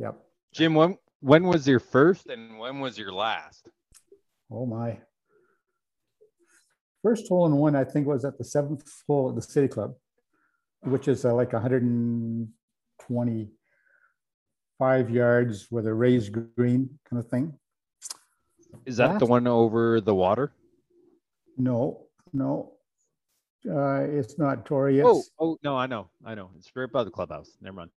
Yep. Jim, when when was your first, and when was your last? Oh my. First hole in one, I think, was at the seventh hole at the City Club, which is uh, like one hundred twenty-five yards with a raised green kind of thing. Is that Last, the one over the water? No, no. Uh, it's not, Tory. Oh, oh, no, I know. I know. It's right by the clubhouse. Never mind.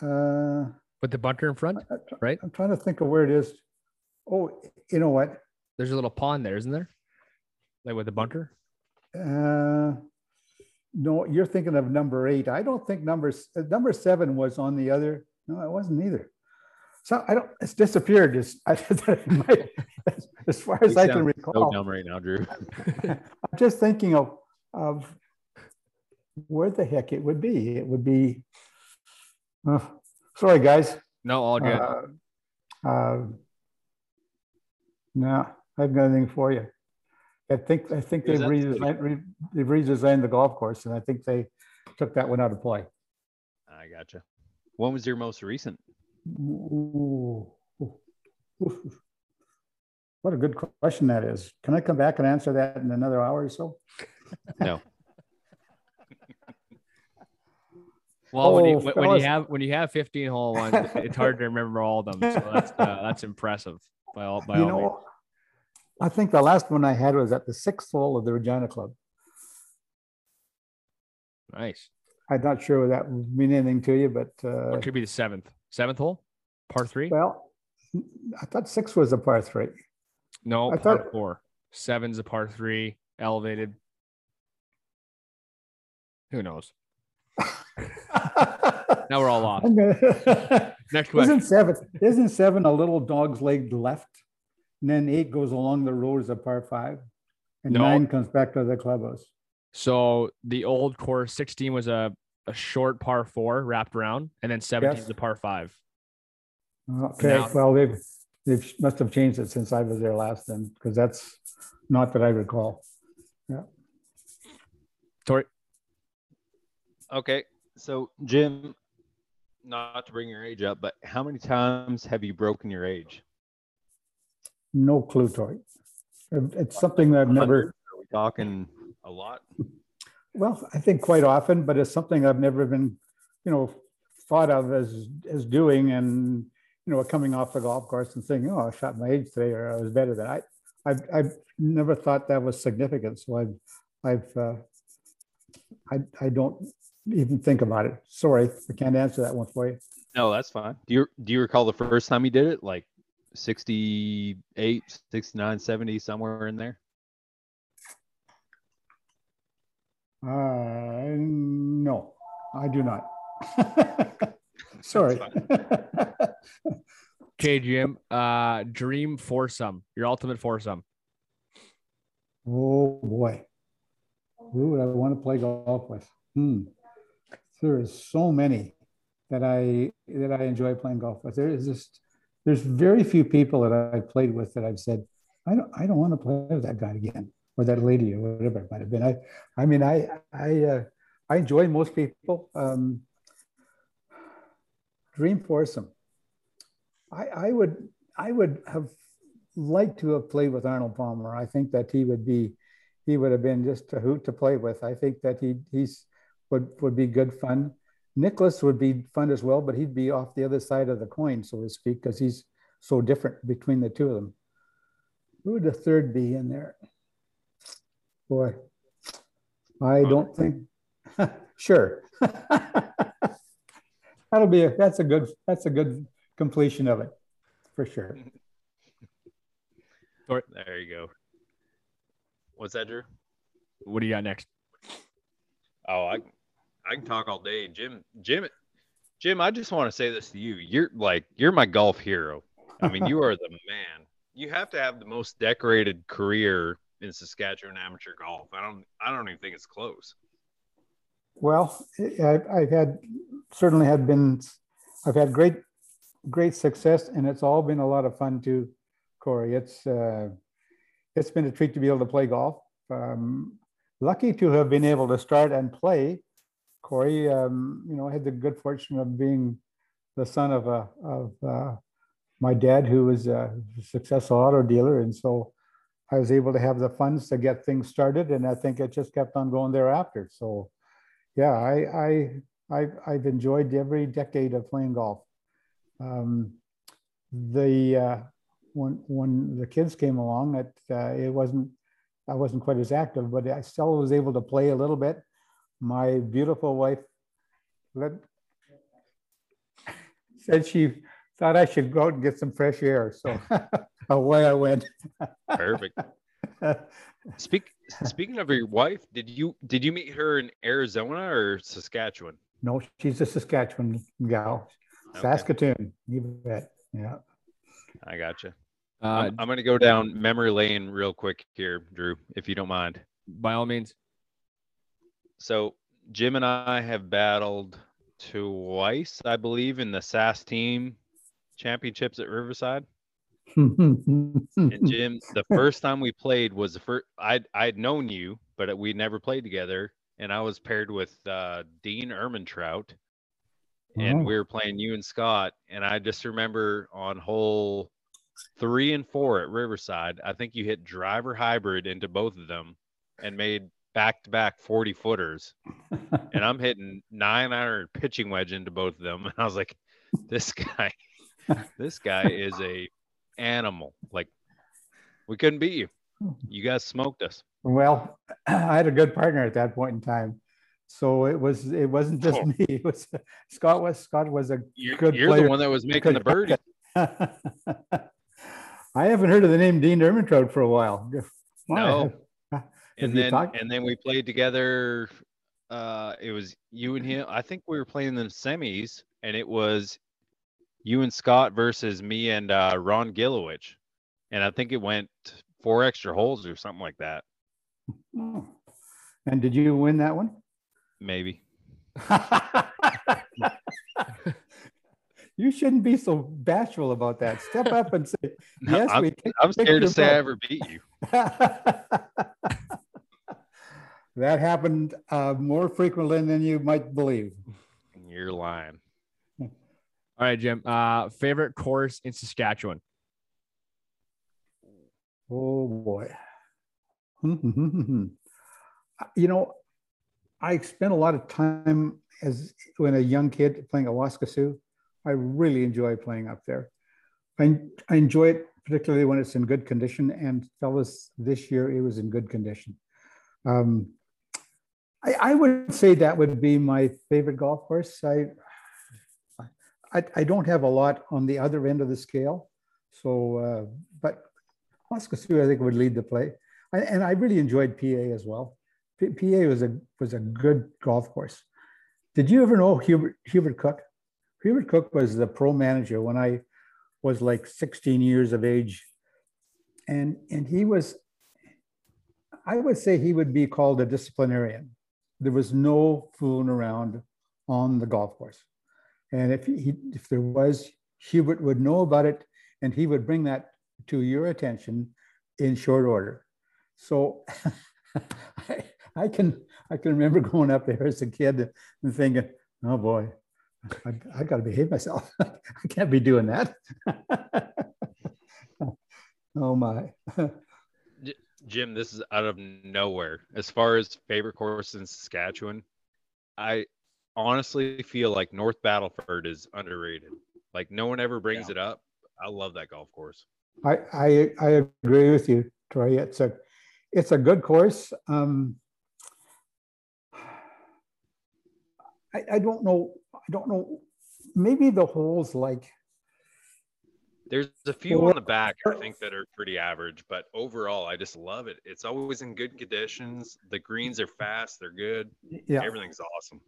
Uh, With the bunker in front, I, I, right? I'm trying to think of where it is. Oh, you know what? There's a little pond there, isn't there? Like with the bunker? Uh, no, you're thinking of number eight. I don't think number uh, number seven was on the other. No, it wasn't either. So I don't. It's disappeared. Just I, as, as far as we I can recall. So dumb right now, Drew. I'm just thinking of of where the heck it would be. It would be. Uh, sorry, guys. No, all good. Uh, uh, no, I haven't got anything for you. I think I think they've redesigned, re, they've redesigned the golf course, and I think they took that one out of play. I gotcha. When was your most recent? Ooh. Ooh. What a good question that is. Can I come back and answer that in another hour or so? No. Well, oh, when, you, when you have when you have fifteen hole ones, it's hard to remember all of them. So that's uh, that's impressive. By all by you all know, means. I think the last one I had was at the sixth hole of the Regina Club. Nice. I'm not sure that would mean anything to you, but uh, it could be the seventh, seventh hole, par three. Well, I thought six was a par three. No, I par thought... four. Seven's a par three, elevated. Who knows? Now we're all off. Gonna... Next question. Isn't seven? Isn't seven a little dog's leg left, and then eight goes along the road as a par five, and no. nine comes back to the clubhouse. So the old course sixteen was a, a short par four wrapped around, and then seventeen yes. is a par five. Okay, now, well they've they must have changed it since I was there last then, because that's not that I recall. Yeah. Tory. Okay, so Jim, not to bring your age up, but how many times have you broken your age? No clue, Tory. It's something that I've never. Are we talking a lot? Well, I think quite often, but it's something I've never been, you know, thought of as as doing, and you know, coming off the golf course and saying, "Oh, I shot my age today," or "I was better than I." I've I've never thought that was significant, so I've I've uh, I I don't even think about it. Sorry, I can't answer that one for you. No, that's fine. Do you do you recall the first time you did it? Like sixty-eight, sixty-nine, seventy, somewhere in there? Uh, no, I do not. Sorry. Okay, Jim, uh, dream foursome, your ultimate foursome. Oh, boy. Who would I want to play golf with? Hmm. There is so many that I that I enjoy playing golf with. There is just... There's very few people that I've played with that I've said, I don't, I don't want to play with that guy again, or that lady, or whatever it might have been. I, I mean, I, I, uh, I enjoy most people. Um, dream foursome. I, I would, I would have liked to have played with Arnold Palmer. I think that he would be, he would have been just a hoot to play with. I think that he, he's would would be good fun. Nicholas would be fun as well, but he'd be off the other side of the coin, so to speak, because he's so different between the two of them. Who would the third be in there? Boy, I don't think. Sure. That'll be a, that's a good, that's a good completion of it for sure. There you go. What's that, Drew? What do you got next? Oh, I I can talk all day. Jim, Jim, Jim, I just want to say this to you. You're like, you're my golf hero. I mean, you are the man. You have to have the most decorated career in Saskatchewan amateur golf. I don't, I don't even think it's close. Well, I've, I've had, certainly have been, I've had great, great success, and it's all been a lot of fun too, Corey. It's, uh, it's been a treat to be able to play golf. Um, lucky to have been able to start and play. Corey, um, you know, I had the good fortune of being the son of a of uh, my dad, who was a successful auto dealer, and so I was able to have the funds to get things started, and I think it just kept on going thereafter. So, yeah, I I I've, I've enjoyed every decade of playing golf. Um, the uh, when when the kids came along, it uh, it wasn't I wasn't quite as active, but I still was able to play a little bit. My beautiful wife let, said she thought I should go out and get some fresh air. So away I went. Perfect. Speak, speaking of your wife, did you did you meet her in Arizona or Saskatchewan? No, she's a Saskatchewan gal. Okay. Saskatoon. You bet. Yeah. I gotcha. Uh, I'm, I'm going to go down memory lane real quick here, Drew, if you don't mind. By all means. So Jim and I have battled twice, I believe, in the S A S team championships at Riverside. And Jim, the first time we played was the first I'd I'd known you, but we'd never played together. And I was paired with uh, Dean Ermintrout, and oh. we were playing you and Scott. And I just remember on hole three and four at Riverside, I think you hit driver hybrid into both of them and made back-to-back forty-footers, and I'm hitting nine iron pitching wedge into both of them. And I was like, this guy, this guy is a animal. Like, we couldn't beat you. You guys smoked us. Well, I had a good partner at that point in time. So it was it wasn't just oh. me. It was Scott was Scott was a you're, good you're player. You're the one that was making the birdie. I haven't heard of the name Dean Ermintrout for a while. My, no. Have, and have then and then we played together. Uh, it was you and him. I think we were playing the semis, and it was you and Scott versus me and uh, Ron Gilowich. And I think it went four extra holes or something like that. Oh. And did you win that one? Maybe. You shouldn't be so bashful about that. Step up and say, yes, no, I'm, we can. I'm scared to say I ever beat you. That happened uh, more frequently than you might believe. You're lying. All right, Jim. Uh, favorite course in Saskatchewan? Oh, boy. You know, I spent a lot of time as when a young kid playing Awaskasoo. I really enjoy playing up there. I, I enjoy it, particularly when it's in good condition. And fellas, this year it was in good condition. Um, I, I would say that would be my favorite golf course. I, I, I don't have a lot on the other end of the scale. So, uh, but Awaskasoo, I think, would lead the play. I, and I really enjoyed P A as well. P A was a was a good golf course. Did you ever know Hubert Hubert Cook? Hubert Cook was the pro manager when I was like sixteen years of age. And, and he was, I would say he would be called a disciplinarian. There was no fooling around on the golf course. And if he, if there was, Hubert would know about it and he would bring that to your attention in short order. So I, I can, I can remember going up there as a kid and thinking, oh boy, I, I got to behave myself. I can't be doing that. Oh my. Jim, this is out of nowhere. As far as favorite course in Saskatchewan, I honestly feel like North Battleford is underrated. Like no one ever brings yeah. it up. I love that golf course. I, I, I agree with you, Troy. It's a, it's a good course. Um, I, I don't know. I don't know. Maybe the holes like. There's a few four, on the back, I think, that are pretty average. But overall, I just love it. It's always in good conditions. The greens are fast. They're good. Yeah. Everything's awesome.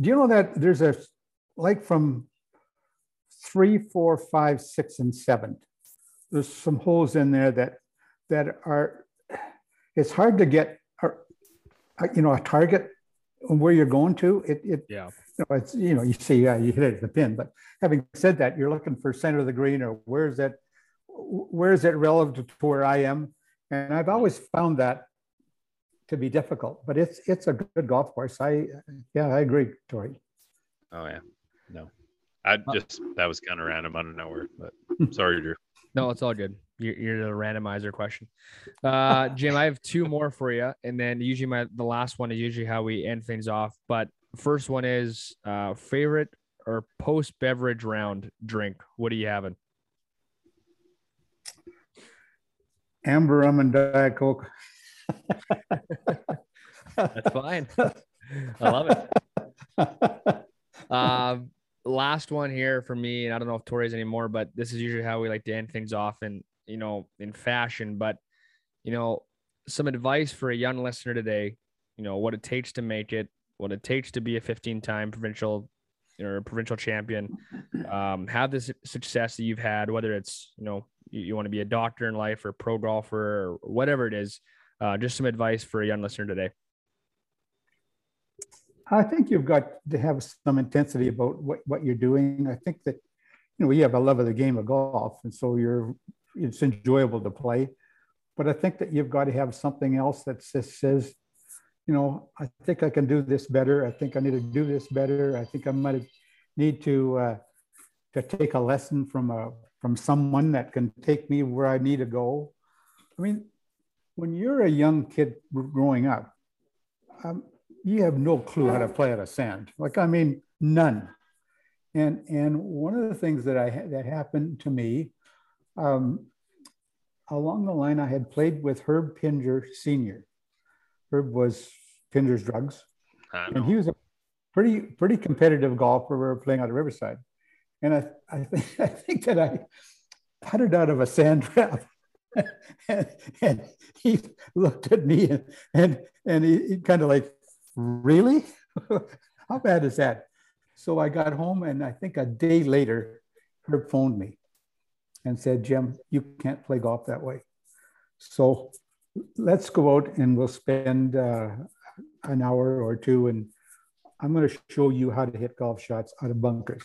Do you know that there's a, like from three, four, five, six, and seven, there's some holes in there that, that are, it's hard to get, you know, a target where you're going to it, it yeah you know, it's you know you see yeah you hit it at the pin, but having said that, you're looking for center of the green or where's that where's it relative to where I am, and I've always found that to be difficult, but it's it's a good golf course. I yeah I agree, Tory. Oh yeah, no, I just that was kind of random out of nowhere, but sorry, Drew. No, it's all good. You're, you're the randomizer question. Uh, Jim, I have two more for you. And then usually my, the last one is usually how we end things off. But first one is uh, favorite or post beverage round drink. What are you having? Amber rum and Diet Coke. That's fine. I love it. Uh, last one here for me. And I don't know if Tori's anymore, but this is usually how we like to end things off. And, you know, in fashion, but, you know, some advice for a young listener today, you know, what it takes to make it, what it takes to be a fifteen time provincial or provincial champion, um, have this success that you've had, whether it's, you know, you, you want to be a doctor in life or pro golfer or whatever it is, uh, just some advice for a young listener today. I think you've got to have some intensity about what, what you're doing. I think that, you know, we have a love of the game of golf, and so you're, it's enjoyable to play, but I think that you've got to have something else that says, you know, I think I can do this better. I think I need to do this better. I think I might need to uh, to take a lesson from a from someone that can take me where I need to go. I mean, when you're a young kid growing up, um, you have no clue how to play out of sand. Like I mean, none. And and one of the things that I that happened to me. Um, along the line, I had played with Herb Pinger Senior Herb was Pinger's Drugs. And he was a pretty pretty competitive golfer playing out of Riverside. And I, I, think, I think that I putted out of a sand trap. and, and he looked at me and and, and he, he kind of like, really? How bad is that? So I got home, and I think a day later, Herb phoned me and said, Jim, you can't play golf that way. So let's go out and we'll spend uh, an hour or two, and I'm going to show you how to hit golf shots out of bunkers.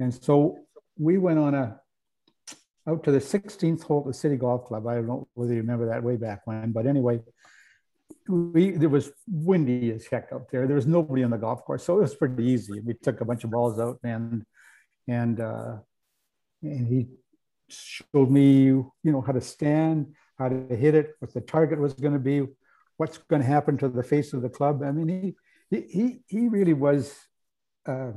And so we went on a out to the sixteenth hole at the City Golf Club. I don't know whether you remember that way back when, but anyway, we there was windy as heck out there. There was nobody on the golf course, so it was pretty easy. We took a bunch of balls out, and and uh, and he showed me, you know, how to stand, how to hit it, what the target was going to be, what's going to happen to the face of the club. I mean, he he he really was uh,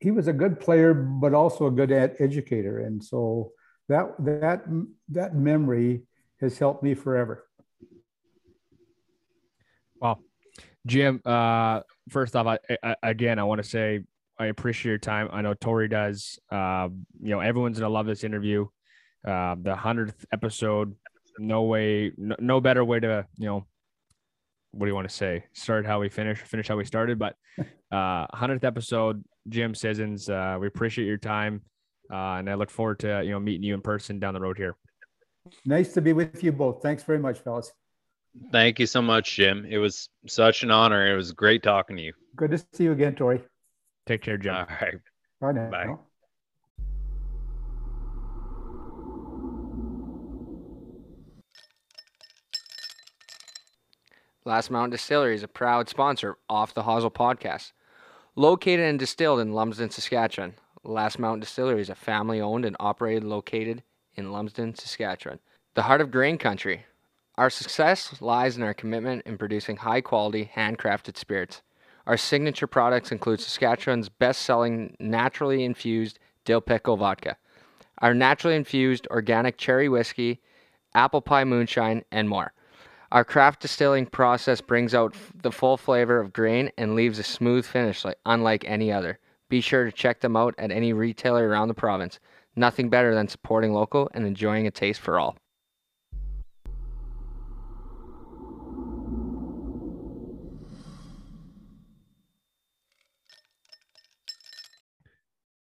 he was a good player, but also a good ed- educator, and so that that that memory has helped me forever. Wow. Jim, uh, first off, I, I, again, I want to say I appreciate your time. I know Tory does. Uh, you know, everyone's going to love this interview. Uh, the hundredth episode, no way, no, no better way to, you know, what do you want to say? Start how we finish, finish how we started. But uh, hundredth episode, Jim Sissons, uh, we appreciate your time. Uh, and I look forward to, you know, meeting you in person down the road here. Nice to be with you both. Thanks very much, fellas. Thank you so much, Jim. It was such an honor. It was great talking to you. Good to see you again, Tory. Take care, Jim. All right. Bye now. Bye. Last Mountain Distillery is a proud sponsor of Off the Hustle podcast. Located and distilled in Lumsden, Saskatchewan, Last Mountain Distillery is a family-owned and operated located in Lumsden, Saskatchewan, the heart of grain country. Our success lies in our commitment in producing high-quality, handcrafted spirits. Our signature products include Saskatchewan's best-selling naturally infused dill pickle vodka, our naturally infused organic cherry whiskey, apple pie moonshine, and more. Our craft distilling process brings out the full flavor of grain and leaves a smooth finish like unlike any other. Be sure to check them out at any retailer around the province. Nothing better than supporting local and enjoying a taste for all.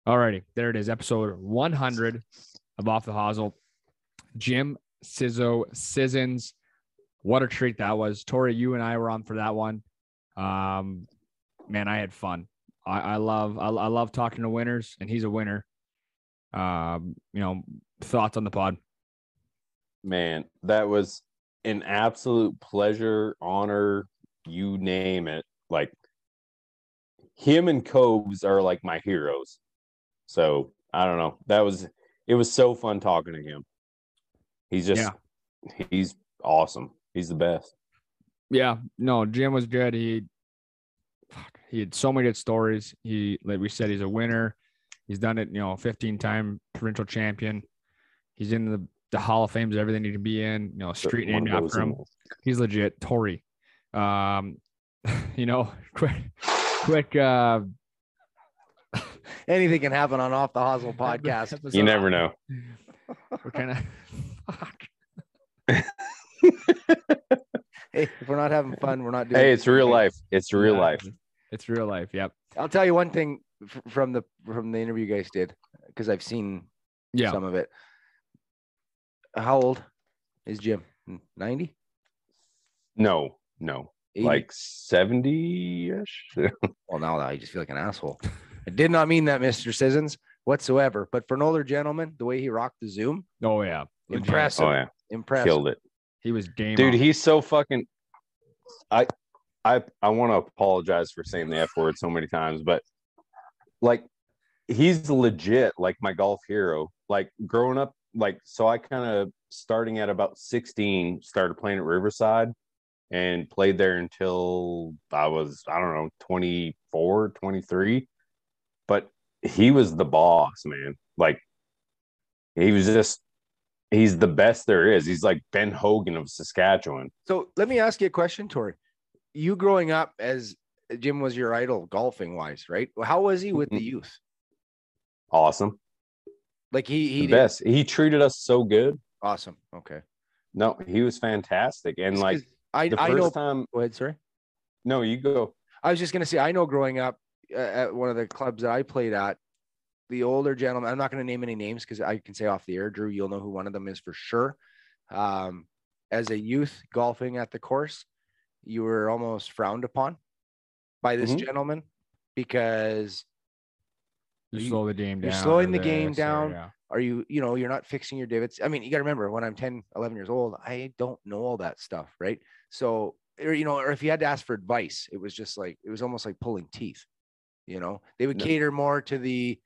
All righty. There it is. Episode one hundred of Off the Hustle. Jim Sizzo Sissons. What a treat that was. Tory, you and I were on for that one. Um, man, I had fun. I, I love, I, I love talking to winners, and he's a winner. Um, you know, thoughts on the pod? Man, that was an absolute pleasure, honor, you name it. Like, him and Cobes are like my heroes. So I don't know. That was, it was so fun talking to him. He's just, yeah. He's awesome. He's the best. Yeah, no, Jim was good. He, he had so many good stories. He, like we said, he's a winner. He's done it, you know, fifteen time provincial champion. He's in the, the Hall of Fames, everything he can be in, you know, street named after him. He's legit. Tory. Um, you know, quick, quick, uh, anything can happen on Off the Hustle podcast. Episode. You never know. We're kind of fuck. Hey, if we're not having fun, we're not doing. Hey, it's real life. It's real yeah. life. It's real life. Yep. I'll tell you one thing from the from the interview you guys did, because I've seen yeah. some of it. How old is Jim? Ninety? No, no, eighty? Like seventy ish. Well, now I just feel like an asshole. I did not mean that, Mister Sissons, whatsoever. But for an older gentleman, the way he rocked the Zoom. Oh, yeah. Impressive. Oh, yeah. Impressive. Killed it. He was game. Dude, on. He's so fucking... I I, I want to apologize for saying the F word so many times, but, like, he's legit, like, my golf hero. Like, growing up, like, so I kind of, starting at about sixteen, started playing at Riverside and played there until I was, I don't know, twenty-four, twenty-three. But he was the boss, man. Like, he was just, he's the best there is. He's like Ben Hogan of Saskatchewan. So let me ask you a question, Tory. You growing up as Jim was your idol golfing wise, right? How was he with the youth? Awesome. Like he, he the best. He treated us so good. Awesome. Okay. No, he was fantastic. And like I, the I first know, time. Go ahead, sorry. No, you go. I was just going to say, I know growing up uh, at one of the clubs that I played at, the older gentleman, I'm not going to name any names because I can say off the air, Drew, you'll know who one of them is for sure. Um, as a youth golfing at the course, you were almost frowned upon by this mm-hmm. gentleman because you, you slow the game down. You're slowing the game down. So, yeah. Are you, you know, you're not fixing your divots. I mean, you got to remember when I'm ten, eleven years old, I don't know all that stuff. Right. So, or, you know, or if you had to ask for advice, it was just like, it was almost like pulling teeth, you know, they would no. cater more to the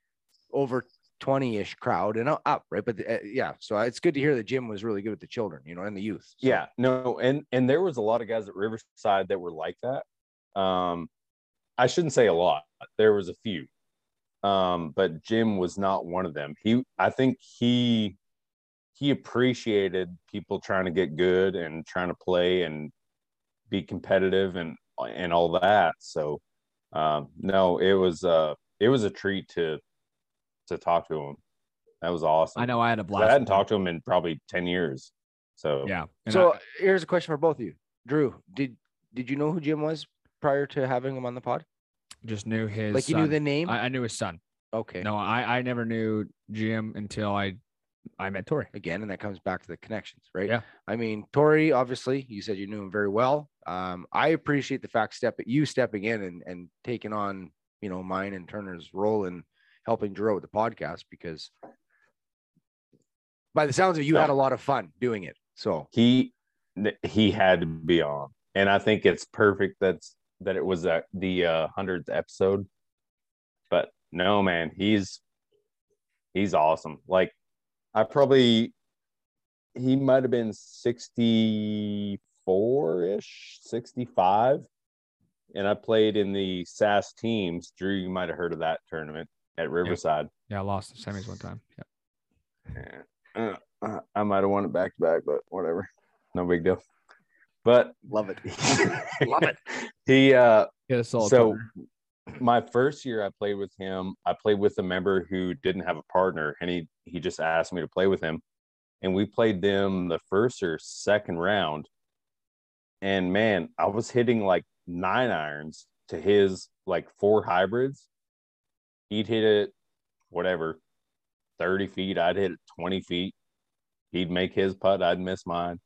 over twenty-ish crowd and up. Right. But the, uh, yeah. So it's good to hear that Jim was really good with the children, you know, and the youth. So. Yeah, no. And, and there was a lot of guys at Riverside that were like that. Um, I shouldn't say a lot. There was a few. Um, but Jim was not one of them. He, I think he, he appreciated people trying to get good and trying to play and be competitive and, and all that. So, um, no, it was, uh, it was a treat to, to talk to him. That was awesome. I know I had a blast. I hadn't talked to him in probably ten years. So, yeah. So I, here's a question for both of you. Drew, did, did you know who Jim was prior to having him on the pod? Just knew his like you son. Knew the name. I, I knew his son. Okay. No, I, I never knew Jim until I I met Tory again, and that comes back to the connections, right? Yeah. I mean, Tory, obviously, you said you knew him very well. Um, I appreciate the fact step you stepping in and and taking on you know mine and Turner's role in helping Drew with the podcast because by the sounds of it, you no. had a lot of fun doing it. So he he had to be on, and I think it's perfect. That's. That it was uh, the uh, hundredth episode, but no, man, he's, he's awesome. Like I probably, he might've been sixty-four ish, sixty-five. And I played in the S A S teams. Drew, you might've heard of that tournament at Riverside. Yeah. yeah I lost the semis one time. Yeah. yeah. Uh, I might've won it back to back, but whatever. No big deal. But love it. love it. He uh yeah, so Turner. My first year I played with him, I played with a member who didn't have a partner, and he he just asked me to play with him. And we played them the first or second round. And man, I was hitting like nine irons to his like four hybrids. He'd hit it whatever thirty feet, I'd hit it twenty feet. He'd make his putt, I'd miss mine.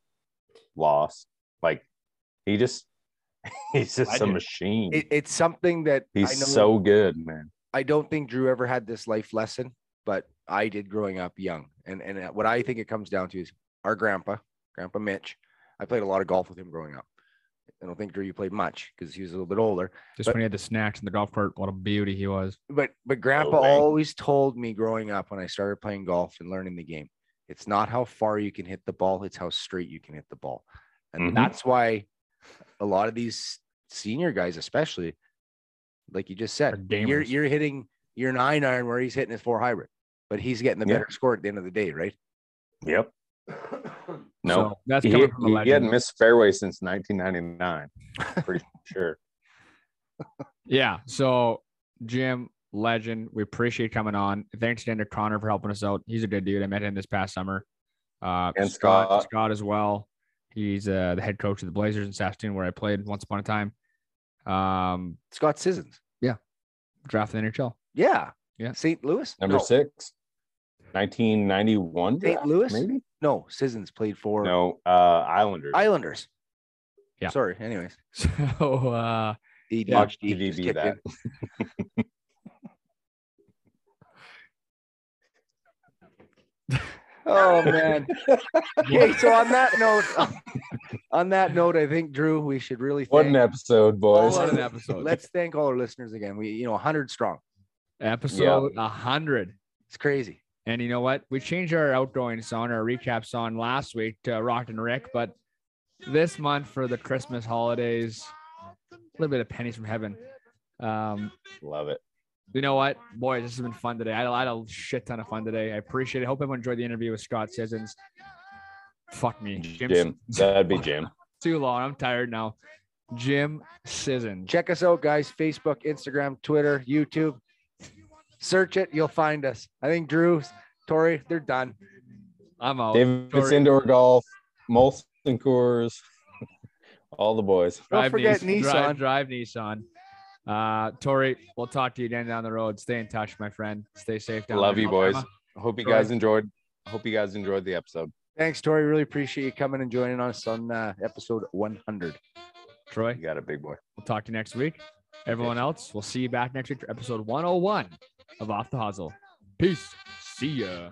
Lost. Like he just he's just a machine. It, it's something that he's I know so good, man. I don't think Drew ever had this life lesson, but I did growing up young. And and what I think it comes down to is our grandpa, Grandpa Mitch. I played a lot of golf with him growing up. I don't think Drew you played much because he was a little bit older. Just but, when he had the snacks in the golf cart, what a beauty he was. But but grandpa oh, always told me growing up when I started playing golf and learning the game, it's not how far you can hit the ball, it's how straight you can hit the ball. And mm-hmm. that's why a lot of these senior guys, especially, like you just said, you're you're hitting your nine iron where he's hitting his four hybrid, but he's getting the yeah. better score at the end of the day, right? Yep. No, so that's coming he, from a he hadn't missed fairway since nineteen ninety-nine. Pretty sure. Yeah. So Jim, legend, we appreciate coming on. Thanks to Connor for helping us out. He's a good dude. I met him this past summer. Uh, and Scott, Scott, Scott as well. He's uh, the head coach of the Blazers in Saskatoon, where I played once upon a time. Um, Scott Sissons. Yeah. Drafted the N H L. Yeah. Yeah. Saint Louis. Number no. six. nineteen ninety-one. Saint Louis? Maybe? No. Sissons played for. No. Uh, Islanders. Islanders. Yeah. Sorry. Anyways. So. Uh, watch D V D that. Oh man. Okay, so on that note, on that note, I think Drew, we should really thank what an episode, boys. What an episode. Let's thank all our listeners again. We, you know, one hundred strong. Episode yeah. one hundred. It's crazy. And you know what? We changed our outgoing song, our recap song last week to Rock and Rick, but this month for the Christmas holidays, a little bit of Pennies from Heaven. Um, Love it. You know what, boy, this has been fun today. I had, I had a shit ton of fun today. I appreciate it. Hope everyone enjoyed the interview with Scott Sissons. Fuck me. Jim. Jim. That'd be Jim. Too long. I'm tired now. Jim Sisson. Check us out, guys. Facebook, Instagram, Twitter, YouTube. Search it. You'll find us. I think Drew's, Tory, they're done. I'm out. David's Indoor Golf, Molson Coors, all the boys. Don't forget Nissan. Drive, drive Nissan. Uh, Tory, we'll talk to you again down the road. Stay in touch, my friend. Stay safe. Down Love there. you, boys. Hope you guys enjoyed. Hope you guys enjoyed the episode. Thanks, Tory. Really appreciate you coming and joining us on uh, episode one hundred. Troy, you got a big boy. We'll talk to you next week. Everyone else, we'll see you back next week for episode one oh one of Off the Hustle. Peace. See ya.